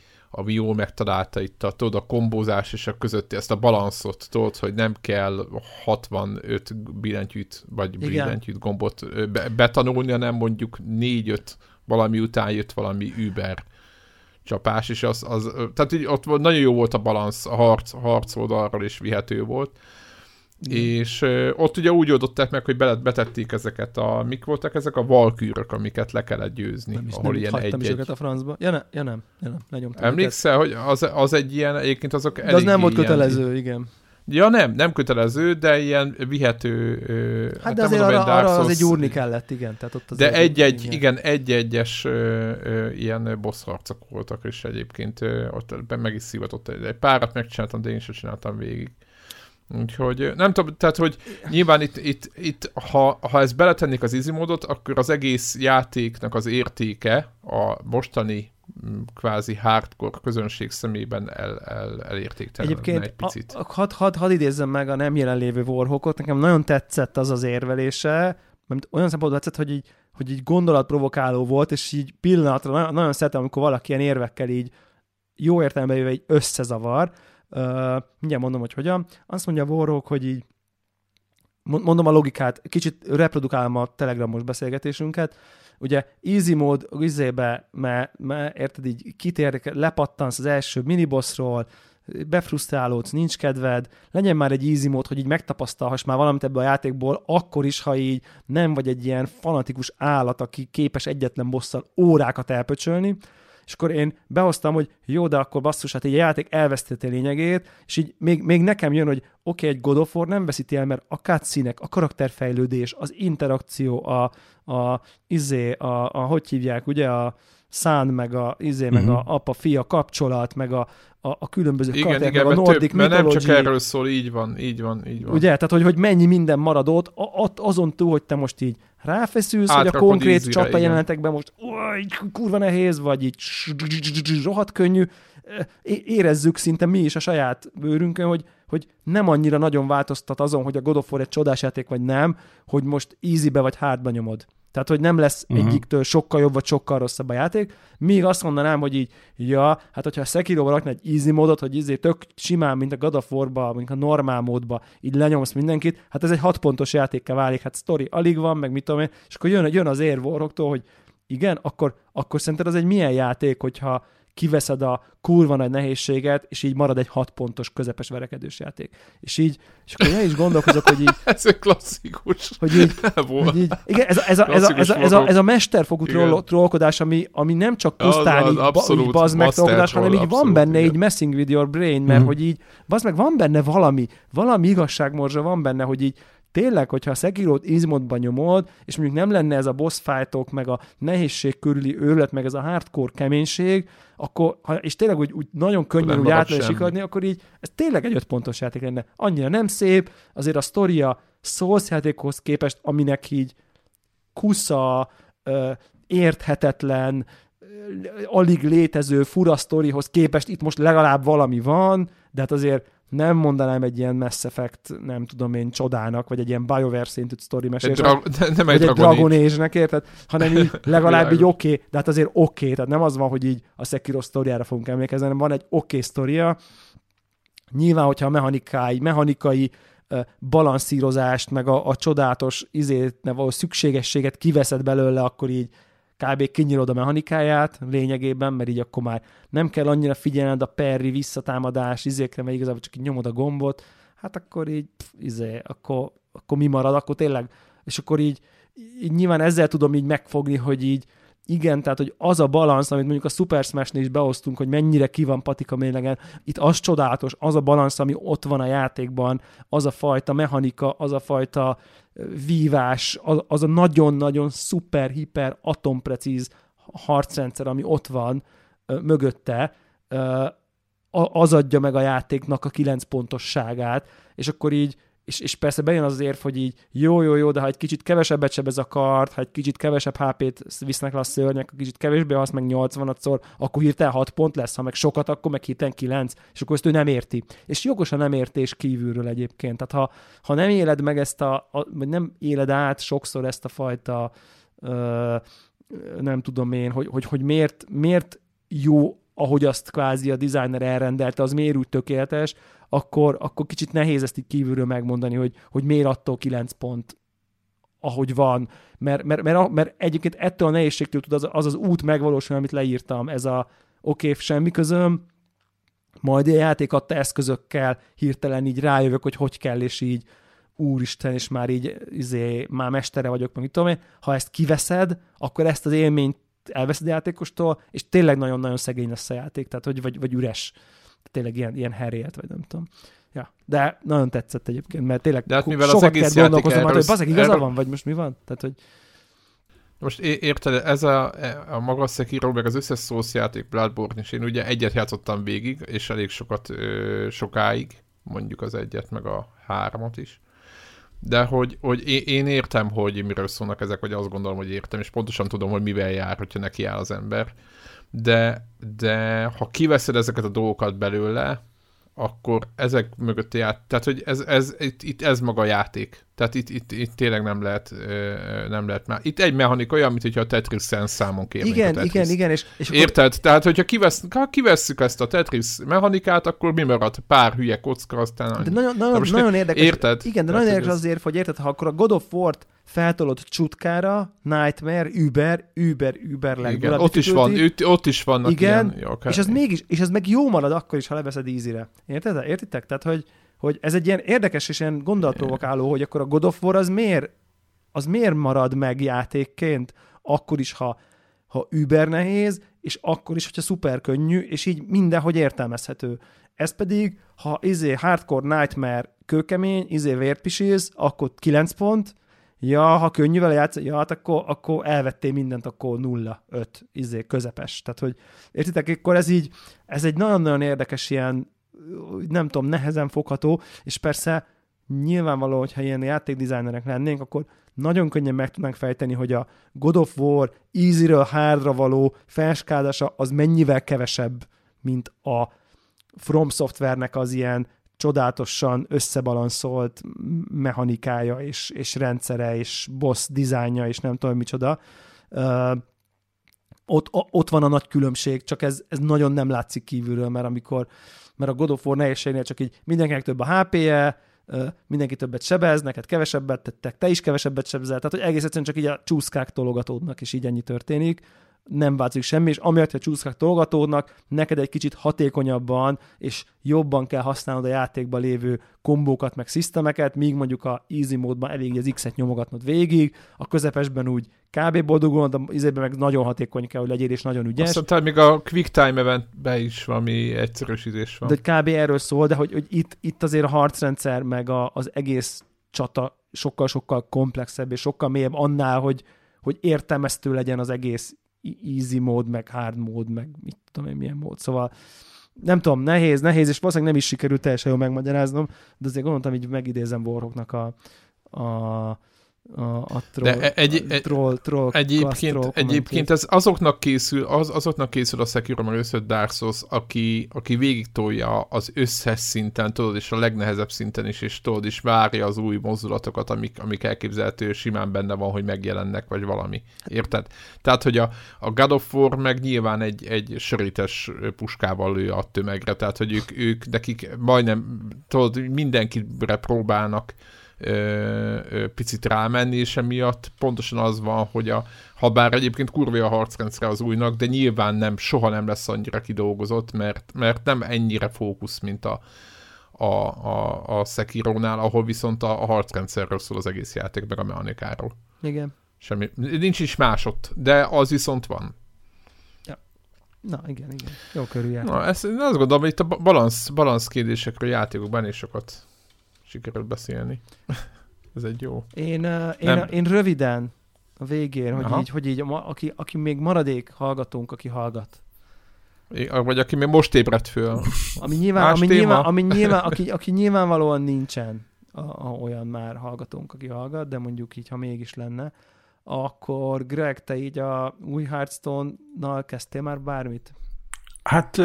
jól megtalálta itt a, tudod, a kombózás és a közötti, ezt a balanszot, tudod, hogy nem kell 65 billentyűt, vagy billentyűt gombot betanulni, hanem mondjuk 4-5 valami után jött valami über csapás, és az tehát így ott nagyon jó volt a balansz, a harc oldalról is vihető volt. És ott ugye úgy oldották meg, hogy betették ezeket a, mik voltak ezek a valkűrök, amiket le kellett győzni. Nem is, ahol nem ilyen hagytam is őket a francba. Ja, nem. Emlékszel, hogy az egy ilyen, egyébként azok elég. De az nem volt kötelező, igen. Ja nem kötelező, de ilyen vihető... Hát de azért mondom, arra az egy úrni kellett, igen. Tehát ott de egy-egyes ilyen boss harcok voltak is egyébként. Ott meg is szívatott egy párat, megcsináltam, de én sem csináltam végig. Úgyhogy nem tudom, tehát hogy nyilván itt ha ezt beletennék az easy módot, akkor az egész játéknak az értéke a mostani kvázi hardcore közönség szemében elértéktelenedne egy picit. Egyébként hadd idézzem meg a nem jelenlévő Warhawkot, nekem nagyon tetszett az érvelése, mert olyan szempontból tetszett, hogy így gondolatprovokáló volt, és így pillanatra nagyon, nagyon szeretem, amikor valaki ilyen érvekkel így jó értelemben jöve így összezavar. Mindjárt mondom, hogy hogyan. Azt mondja Warhawk, hogy így mondom a logikát, kicsit reprodukálom a telegramos beszélgetésünket. Ugye easy mód izébe, mert érted így kitérnek, lepattansz az első minibossról, befrusztrálódsz, nincs kedved, legyen már egy easy mód, hogy így megtapasztalhass már valamit ebből a játékból, akkor is, ha így nem vagy egy ilyen fanatikus állat, aki képes egyetlen bosszal órákat elpöcsölni. És akkor én behoztam, hogy jó, de akkor basszus, hát így a játék elvesztette lényegét, és így még nekem jön, hogy oké, egy God of War nem veszíti el, mert a cutscene-ek, a karakterfejlődés, az interakció, a hogy hívják, ugye, a szán, meg a meg a apa-fia kapcsolat, meg a különböző karakterek, meg a nordic mitológia. Nem csak erről szól, így van. Ugye, tehát hogy mennyi minden marad ott, azon túl, hogy te most így ráfeszülsz, hogy a konkrét csata jelenetekben most kurva nehéz, vagy így rohadt könnyű, érezzük szinte mi is a saját bőrünkön, hogy nem annyira nagyon változtat azon, hogy a God of War egy csodás játék vagy nem, hogy most easybe vagy hardba nyomod. Tehát, hogy nem lesz egyiktől sokkal jobb, vagy sokkal rosszabb a játék. Míg azt mondanám, hogy így, ja, hát hogyha a Sekiroba rakna egy easy módot, hogy izé tök simán, mint a God of War-ba, mint a normál módba, így lenyomsz mindenkit, hát ez egy 6 pontos játékká válik, hát sztori alig van, meg mit tudom én, és akkor jön az érv Warhawktól, hogy igen, akkor szerinted az egy milyen játék, hogyha kiveszed a kurva nagy nehézséget, és így marad egy 6 pontos közepes verekedős játék. És akkor én is gondolkozok, hogy így... ez egy klasszikus. Hogy így, igen, ez a mesterfogú trollkodás, ami nem csak pusztán így bazd meg trollkodás, hanem így van benne így messing with your brain, mert hogy így bazd meg, van benne valami igazságmorzsa van benne, hogy így tényleg, hogyha a Sekirót izmodban nyomod, és mondjuk nem lenne ez a boss fight-ok, meg a nehézség körüli őrület, meg ez a hardcore keménység, akkor, és tényleg úgy nagyon könnyen úgy át lehet sikadni, akkor így ez tényleg egy 5 pontos játék lenne. Annyira nem szép, azért a sztoria Souls játékhoz képest, aminek így kusza, érthetetlen, alig létező fura sztorihoz képest itt most legalább valami van, de hát azért nem mondanám egy ilyen Mass Effect, nem tudom én, csodának, vagy egy ilyen BioWare szintű sztori mesélés, nem egy Dragon Age-nek, érted? Hanem így legalább így oké, de hát azért oké, tehát nem az van, hogy így a Sekiro sztoriára fogunk emlékezni, hanem van egy oké sztoria. Nyilván, hogyha a mechanikai balanszírozást, meg a csodálatos való szükségességet kiveszed belőle, akkor így kb. Kinyírod a mechanikáját lényegében, mert így akkor már nem kell annyira figyelned a parry, visszatámadás, izékre, mert igazából csak így nyomod a gombot, hát akkor így, akkor mi marad, akkor tényleg, és akkor így nyilván ezzel tudom így megfogni, hogy így igen, tehát hogy az a balansz, amit mondjuk a Super Smash-nél is behoztunk, hogy mennyire ki van patika mélegen, itt az csodálatos, az a balansz, ami ott van a játékban, az a fajta mechanika, az a fajta vívás, az a nagyon-nagyon szuper, hiper, atomprecíz harcrendszer, ami ott van mögötte, az adja meg a játéknak a 9 pontosságát, és akkor így És persze bejön az érv, hogy így jó, de ha egy kicsit kevesebbet sebez a kard, ha egy kicsit kevesebb HP-t visznek le a szörnyek, ha kicsit kevésbé hasz meg 80-szor, akkor hirtelen 6 pont lesz, ha meg sokat, akkor meg hirtelen 9, és akkor ezt ő nem érti. És jogos a nem értés kívülről egyébként. Tehát ha nem éled meg ezt vagy nem éled át sokszor ezt a fajta, nem tudom én, hogy miért jó, ahogy azt kvázi a designer elrendelte, az miért úgy tökéletes, akkor kicsit nehéz ezt így kívülről megmondani, hogy miért attól 9 pont, ahogy van. Mert egyébként ettől a nehézségtől tud az út megvalósulni, amit leírtam. Ez a oké, semmi közöm, majd a játék adta eszközökkel hirtelen így rájövök, hogy kell, és így úristen, és már így már mestere vagyok, meg mit tudom én. Ha ezt kiveszed, akkor ezt az élményt elveszed a játékostól, és tényleg nagyon-nagyon szegény lesz a játék, tehát vagy üres. Tényleg ilyen herélt, vagy nem tudom. Ja, de nagyon tetszett egyébként, mert tényleg hát, sokat kell gondolkoznom, hogy bazeg igaza van, vagy most mi van? Tehát, hogy... Most érted, ez a maga Sekiro, meg az összes Souls játék, Bloodborne is, én ugye egyet játszottam végig, és elég sokáig, mondjuk az egyet, meg a 3-at is. De hogy én értem, hogy miről szólnak ezek, vagy azt gondolom, hogy értem, és pontosan tudom, hogy mivel jár, hogyha neki áll az ember. De ha kiveszed ezeket a dolgokat belőle, akkor ezek mögött tehát hogy ez maga a játék. Tehát itt tényleg nem lehet már. Itt egy mechanika olyan, mint hogyha a Tetris Sense számon kérnék. Igen. És érted? Akkor... Tehát, hogyha kivesszük ezt a Tetris mechanikát, akkor mi marad? Pár hülye kocka, aztán... De nagyon érdekes. Érted? Igen, de nagyon érdekes azért, hogy érted, ha akkor a God of War-t feltolod csutkára, Nightmare, Uber legdulabb. Ott is vannak igen, ilyen. És ez mégis, és ez meg jó marad akkor is, ha leveszed easy-re. Érted? Értitek? Tehát, hogy ez egy ilyen érdekes és ilyen gondolatprovokáló, hogy akkor a God of War az miért marad meg játékként, akkor is, ha über nehéz, és akkor is, hogyha szuper könnyű, és így mindenhogy értelmezhető. Ez pedig, ha hardcore nightmare kőkemény, vért pisilsz, akkor 9 pont, ja, ha könnyűvel játsz, ja, hát akkor elvettél mindent, akkor 0-5, közepes. Tehát, hogy értitek, akkor ez egy nagyon-nagyon érdekes ilyen, nem tudom, nehezen fogható, és persze nyilvánvaló, hogyha ilyen játékdesignerek lennénk, akkor nagyon könnyen meg tudnánk fejteni, hogy a God of War easy-ről hardra való felskálása az mennyivel kevesebb, mint a From Software-nek az ilyen csodálatosan összebalanszolt mechanikája és rendszere és boss dizájnja és nem tudom micsoda. Ott van a nagy különbség, csak ez nagyon nem látszik kívülről, mert a God of War nehézségnél csak így mindenkinek több a HP-je, mindenki többet sebez, neked kevesebbet tettek, te is kevesebbet sebzel, tehát hogy egész egyszerűen csak így a csúszkák tologatódnak, és így ennyi történik. Nem változik semmi, és amiatt, hogy a csúszkák tologatódnak, neked egy kicsit hatékonyabban és jobban kell használnod a játékban lévő kombókat, meg szisztemeket, míg mondjuk a easy módban elég az X-et nyomogatnod végig, a közepesben úgy kb. Boldogulnod, de izében meg nagyon hatékony kell, hogy legyél, és nagyon ügyes. Azt mondtad, még a Quick Time Eventben is valami egyszerűsítés van. De kb. Erről szól, de hogy itt azért a harcrendszer, meg az egész csata sokkal-sokkal komplexebb, és sokkal mélyebb annál, hogy értelmeztő legyen az egész easy mód, meg hard mód, meg mit tudom én milyen mód. Szóval nem tudom, nehéz, és valószínűleg nem is sikerült teljesen jól megmagyaráznom, de azért gondoltam, hogy megidézem Warhawknak a troll egyébként ez azoknak készül a Sekiro, meg először Dark Souls, aki végigtolja az összes szinten, tudod, és a legnehezebb szinten is, és tudod, és várja az új mozdulatokat, amik elképzelhető, simán benne van, hogy megjelennek, vagy valami. Érted? Tehát, hogy a God of War meg nyilván egy sörétes puskával lő a tömegre, tehát, hogy ők nekik majdnem, tudod, mindenkire próbálnak picit rámenni, és emiatt pontosan az van, hogy habár egyébként kurva a harcrendszer az újnak, de nyilván soha nem lesz annyira kidolgozott, mert nem ennyire fókusz, mint a Sekiro-nál, ahol viszont a harcrendszerről szól az egész játék, meg a mechanikáról. Igen. Semmi, nincs is más ott, de az viszont van. Na, igen. Jó körül játék. Na, én azt gondolom, hogy itt a balansz kérdésekről játékokban is sokat sikerült beszélni. Ez egy jó. Én röviden a végén, hogy így aki még maradék hallgatónk, aki hallgat. Vagy aki még most ébredt föl. Ami nyilvánvalóan nincsen. olyan már hallgatónk, aki hallgat, de mondjuk így, ha mégis lenne, akkor Greg, te így a új Hearthstone-nal kezdtél már bármit? Hát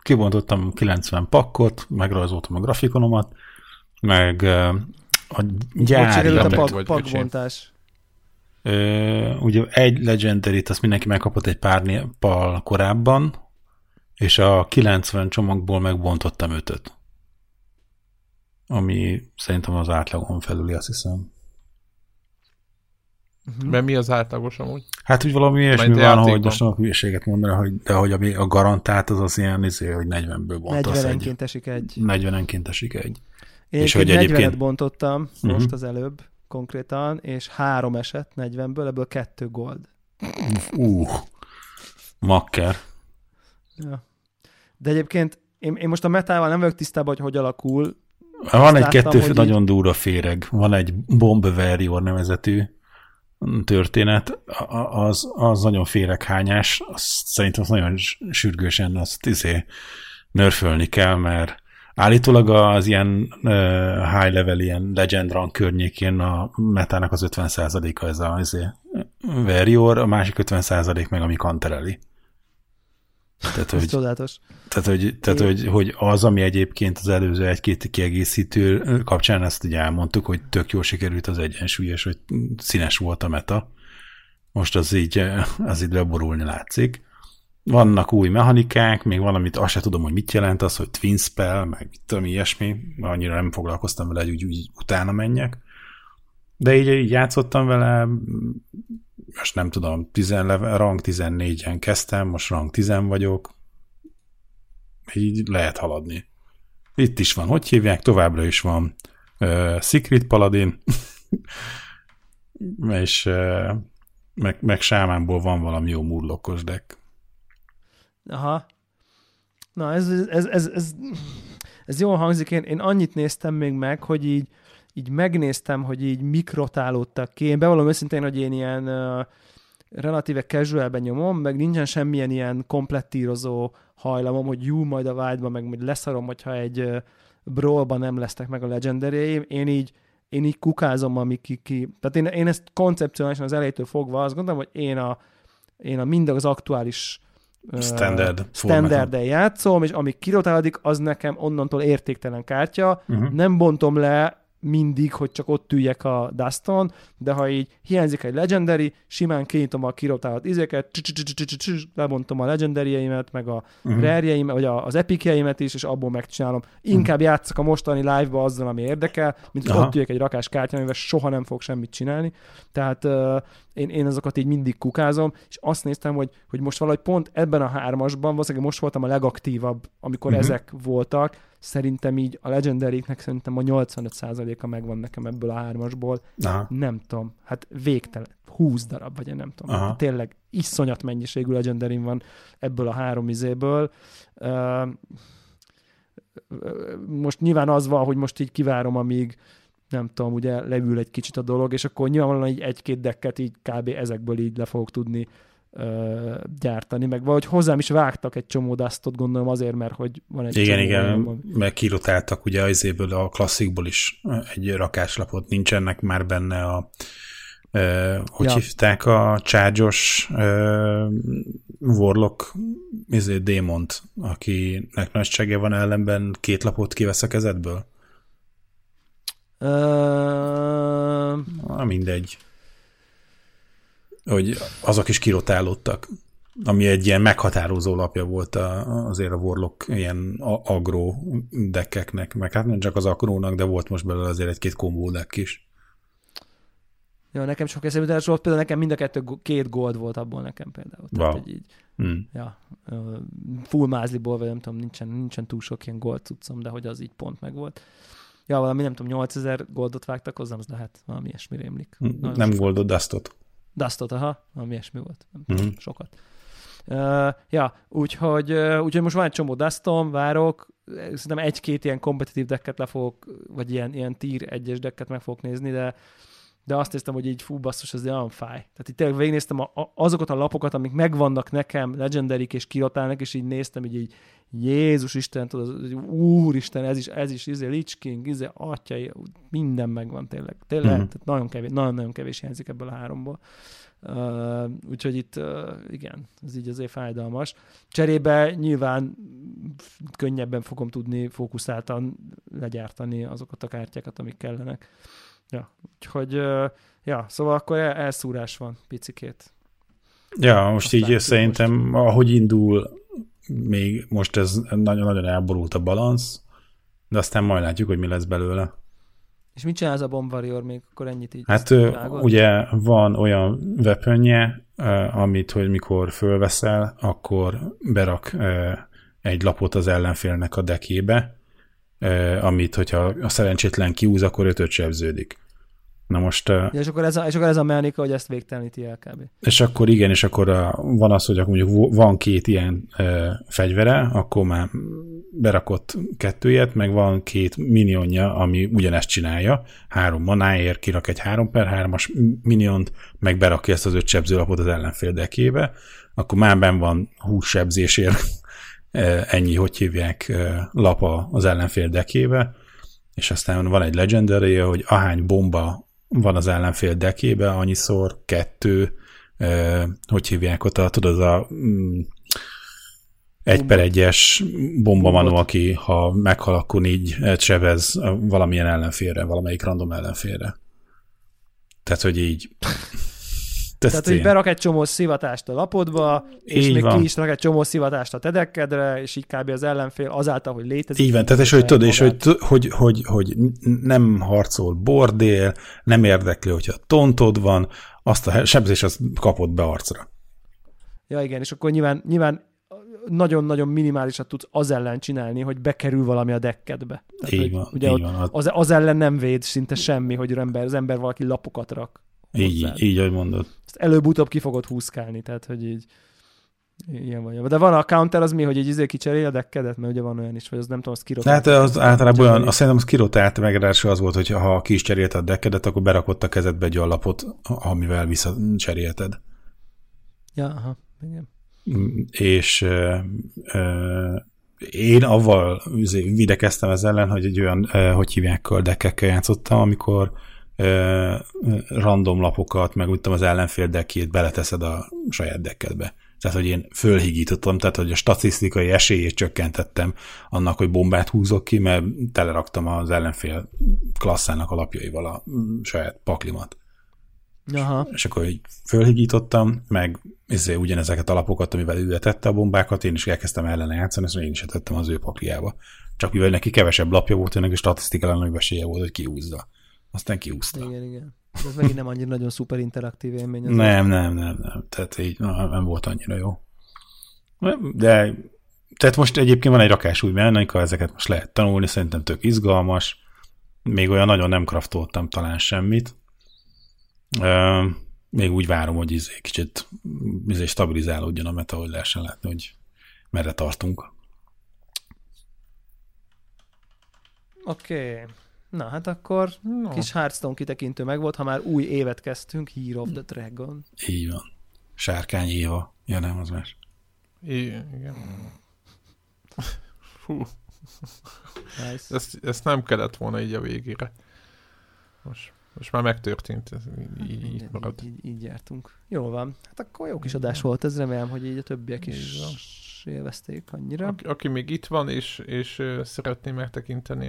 kibontottam 90 pakkot, megrajzoltam a grafikonomat, meg a gyári... Hogy a pakbontás? Ugye egy legendaryt, azt mindenki megkapott egy pár pal korábban, és a 90 csomagból megbontottam 5-öt. Ami szerintem az átlagon felüli, azt hiszem. Mert mi az átlagos amúgy? Hát úgy valami ilyesmi van, hogy most nem a hülyeséget mondani, hogy, de hogy a garantált az az ilyen, hogy 40-ből bontasz 40-enként esik egy. 40-enként esik egy. Én és hogy 40-et egyébként... bontottam most az előbb konkrétan, és 3 esett 40-ből, ebből 2 gold. Makker. Ja. De egyébként én most a metával nem vagyok tisztában, hogy alakul. Van egy kettő nagyon durva féreg. Van egy Bomb Warrior nevezetű történet. Az nagyon féreghányás. Szerintem az nagyon sürgősen azt nörfölni kell, mert állítólag az ilyen high level, ilyen legend rank környékén a metának az 50%-a ez az Warrior, a másik 50% meg ami kantereli. Tehát, hogy az, ami egyébként az előző egy-két kiegészítő kapcsán, ezt ugye elmondtuk, hogy tök jól sikerült az egyensúlyos, hogy színes volt a meta. Most az így leborulni látszik. Vannak új mechanikák, még valamit, azt se tudom, hogy mit jelent az, hogy twin spell, meg mit tudom, ilyesmi. Annyira nem foglalkoztam vele, hogy úgy utána menjek. De így játszottam vele, most nem tudom, rang 14-en kezdtem, most rang 10 vagyok, így lehet haladni. Itt is van, hogy hívják, továbbra is van Secret Paladin, és meg sámánból van valami jó murlokkos deck. Aha. Na, ez jól hangzik, én annyit néztem még meg, hogy így megnéztem, hogy így mik rotálódtak ki. Én bevallom őszintén, hogy én ilyen relatíve casualben nyomom, meg nincsen semmilyen ilyen komplettírozó hajlamom, hogy jú, majd a vágyban, meg majd leszarom, hogyha egy brawlban nem lesznek meg a legendaryjeim. Én így kukázom, ami ki. Tehát én ezt koncepcionálisan az elejétől fogva azt gondolom, hogy én a mindig az aktuális standarddel játszom, és ami kirotálódik, az nekem onnantól értéktelen kártya. Nem bontom le mindig, hogy csak ott üljek a Duston, de ha így hiányzik egy legendary, simán kinyitom a kirotált izéket, lebontom a legendaryjeimet, meg a rarejeimet, vagy az epikjeimet is, és abból megcsinálom. Inkább játszok a mostani live-ba azzal, ami érdekel, mint hogy ott üljek egy rakás kártyán, amivel soha nem fog semmit csinálni. Tehát én azokat így mindig kukázom, és azt néztem, hogy most valahogy pont ebben a 3-asban, valószínűleg most voltam a legaktívabb, amikor ezek voltak. Szerintem így a legendaryeknek szerintem a 85%-a megvan nekem ebből a 3-asból. Aha. Nem tudom, hát végtelen, 20 darab, vagy én nem tudom. Hát tényleg iszonyat mennyiségű legendarym van ebből a 3 izéből. Most nyilván az van, hogy most így kivárom, amíg nem tudom, ugye leül egy kicsit a dolog, és akkor nyilvánvalóan így 1-2 decket így kb. Ezekből így le fogok tudni gyártani, meg valahogy hozzám is vágtak egy csomó dustot, gondolom azért, mert hogy van egy Igen, meg kirotáltak ugye azéből a klasszikból is egy rakáslapot, nincsenek már benne a hívták a charge-os warlock démont, akinek nagysága van ellenben 2 lapot kivesz a kezedből? Mindegy. Hogy azok is kirotálódtak, ami egy ilyen meghatározó lapja volt azért a Warlock ilyen agro deckeknek, meg hát nem csak az agrónak, de volt most belőle azért egy-két kombó deck is. Ja, nekem sok eszemítás volt, például nekem mind a 2 gold volt abból nekem például. Tehát, hogy így, ja, full mázliból, vagy nem tudom, nincsen túl sok ilyen gold cuccom, de hogy az így pont meg volt. Ja, valami nem tudom, 8000 goldot vágtak hozzám, az lehet valami ilyesmi rémlik. Nem goldot, dustot. Dustot, valami ilyesmi volt. Sokat. Úgyhogy most van egy csomó dustom, várok, szerintem 1-2 ilyen kompetitív decket le fogok, vagy ilyen tier 1-es decket meg fogok nézni, de de azt néztem, hogy így fú, basszus, ez olyan fáj. Tehát így tényleg végignéztem azokat a lapokat, amik megvannak nekem, legendarik és kiratálnak, és így néztem, így Jézus Isten, tudod, Úristen, ez is, Lich King, atyai, minden megvan tényleg, mm-hmm. Tehát nagyon kevés hiányzik ebből a háromból. Úgyhogy itt, igen, ez így azért fájdalmas. Cserébe nyilván könnyebben fogom tudni fókuszáltan legyártani azokat a kártyákat, amik kellenek. Ja, úgyhogy, ja, szóval akkor elszúrás van picikét. Ja, most aztán így szerintem, most... ahogy indul, még most ez nagyon-nagyon elborult a balansz, de aztán majd látjuk, hogy mi lesz belőle. És mit csinál ez a Bomb Warrior még? Akkor ennyit így... Hát ugye van olyan weaponje, amit, hogy mikor fölveszel, akkor berak egy lapot az ellenfélnek a dekébe, amit, hogyha a szerencsétlen kiúz, akkor ötöt sebződik. Na most... Ja, és akkor ez a mechanika, hogy ezt végteleníti el kb. És akkor igen, és akkor van az, hogy akkor mondjuk van két ilyen fegyvere, akkor már berakott kettőjét, meg van két minionja, ami ugyanezt csinálja, 3 manáért kirak egy 3x3-as miniont, meg berakja ezt az 5 sebzőlapot az ellenfél dekébe, akkor már benn van 20 sebzésért ennyi, hogy hívják, lapa az ellenfél dekébe, és aztán van egy legendary, hogy ahány bomba van az ellenfél dekébe, annyiszor 2, hogy hívják ott, tudod, az a 1x1-es bomba manó, aki ha meghal, akkor 4 sebez valamilyen ellenfélre, valamelyik random ellenfélre. Tehát, hogy így... Tehát, hogy berak egy csomó szivatást a lapodba, és így még van. Ki is rak egy csomó szivatást a tedekedre, és így kb. Az ellenfél azáltal, hogy létezik. Így van, tehát és hogy tudod, és hogy nem harcol bordél, nem érdekli, hogyha tontod van, azt a sebzés azt kapod be arcra. Ja igen, és akkor nyilván nagyon-nagyon minimálisat tudsz az ellen csinálni, hogy bekerül valami a deckedbe. Tehát, így van, ugye így van. Az ellen nem véd szinte semmi, hogy az ember valaki lapokat rak. Így, ahogy mondod. Ezt előbb-utóbb ki fogod húszkálni, tehát, hogy így ilyen vagy. De van a counter, az mi, hogy így kicserél a deckedet, mert ugye van olyan is, vagy az nem tudom, az kirotált. Hát az általában olyan, azt szerintem az kirotált megrása az volt, hogy ha ki is cserélted a deckedet, akkor berakott a kezedbe egy olyan lapot, amivel visszacserélted. Ja, aha, igen. És én avval videkeztem ez ellen, hogy egy olyan, hogy hívják, a deckekkel játszottam, amikor random lapokat, meg úgy tudom, az ellenfél deckjét beleteszed a saját deckedbe. Tehát, hogy én fölhigítottam, tehát, hogy a statisztikai esélyét csökkentettem annak, hogy bombát húzok ki, mert teleraktam az ellenfél klasszának alapjaival a saját paklimat. Aha. És akkor így fölhigítottam, meg ugyanezeket a lapokat, amivel ő tette a bombákat, én is elkezdtem ellene játszani, és én is tettem az ő pakliába. Csak mivel neki kevesebb lapja volt, neki statisztikai nagyobb esélye volt, hogy kihúzza. Aztán kiúszta. Igen. Ez megint nem annyira nagyon szuper interaktív élmény. Nem. Tehát így nem volt annyira jó. De tehát most egyébként van egy rakás új mechanika, ezeket most lehet tanulni, szerintem tök izgalmas. Még olyan nagyon nem craftoltam talán semmit. Még úgy várom, hogy kicsit stabilizálódjon a meta, hogy lehessen látni, hogy merre tartunk. Oké. Na, hát akkor kis Hearthstone kitekintő meg volt, ha már új évet kezdtünk, Year of the Dragon. Így van. Sárkány Éva. Ja, nem, az más. Igen. Fú. Nice. Ezt nem kellett volna így a végére. Most már megtörtént. Így marad. Így jártunk. Jól van. Hát akkor jó kis adás volt. Ez remélem, hogy így a többiek is élvezték annyira. Aki még itt van, és szeretné megtekinteni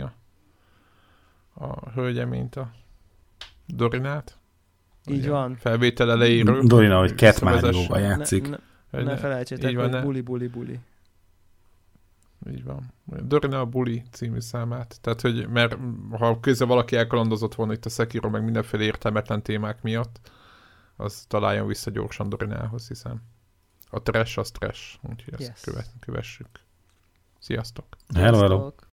a hölgyeményt, a Dorinát. Így van. Felvétel elejéről. Dorina, hogy Catmánióval játszik. Ne felejtsétek, hogy buli. Így van. Dorina a Buli című számát. Tehát, hogy mert ha közben valaki elkalandozott volna itt a Sekiro, meg mindenféle értelmetlen témák miatt, az találjon vissza gyorsan Dorinához, hiszen a trash az trash. Úgyhogy ezt kövessük. Sziasztok! Hello.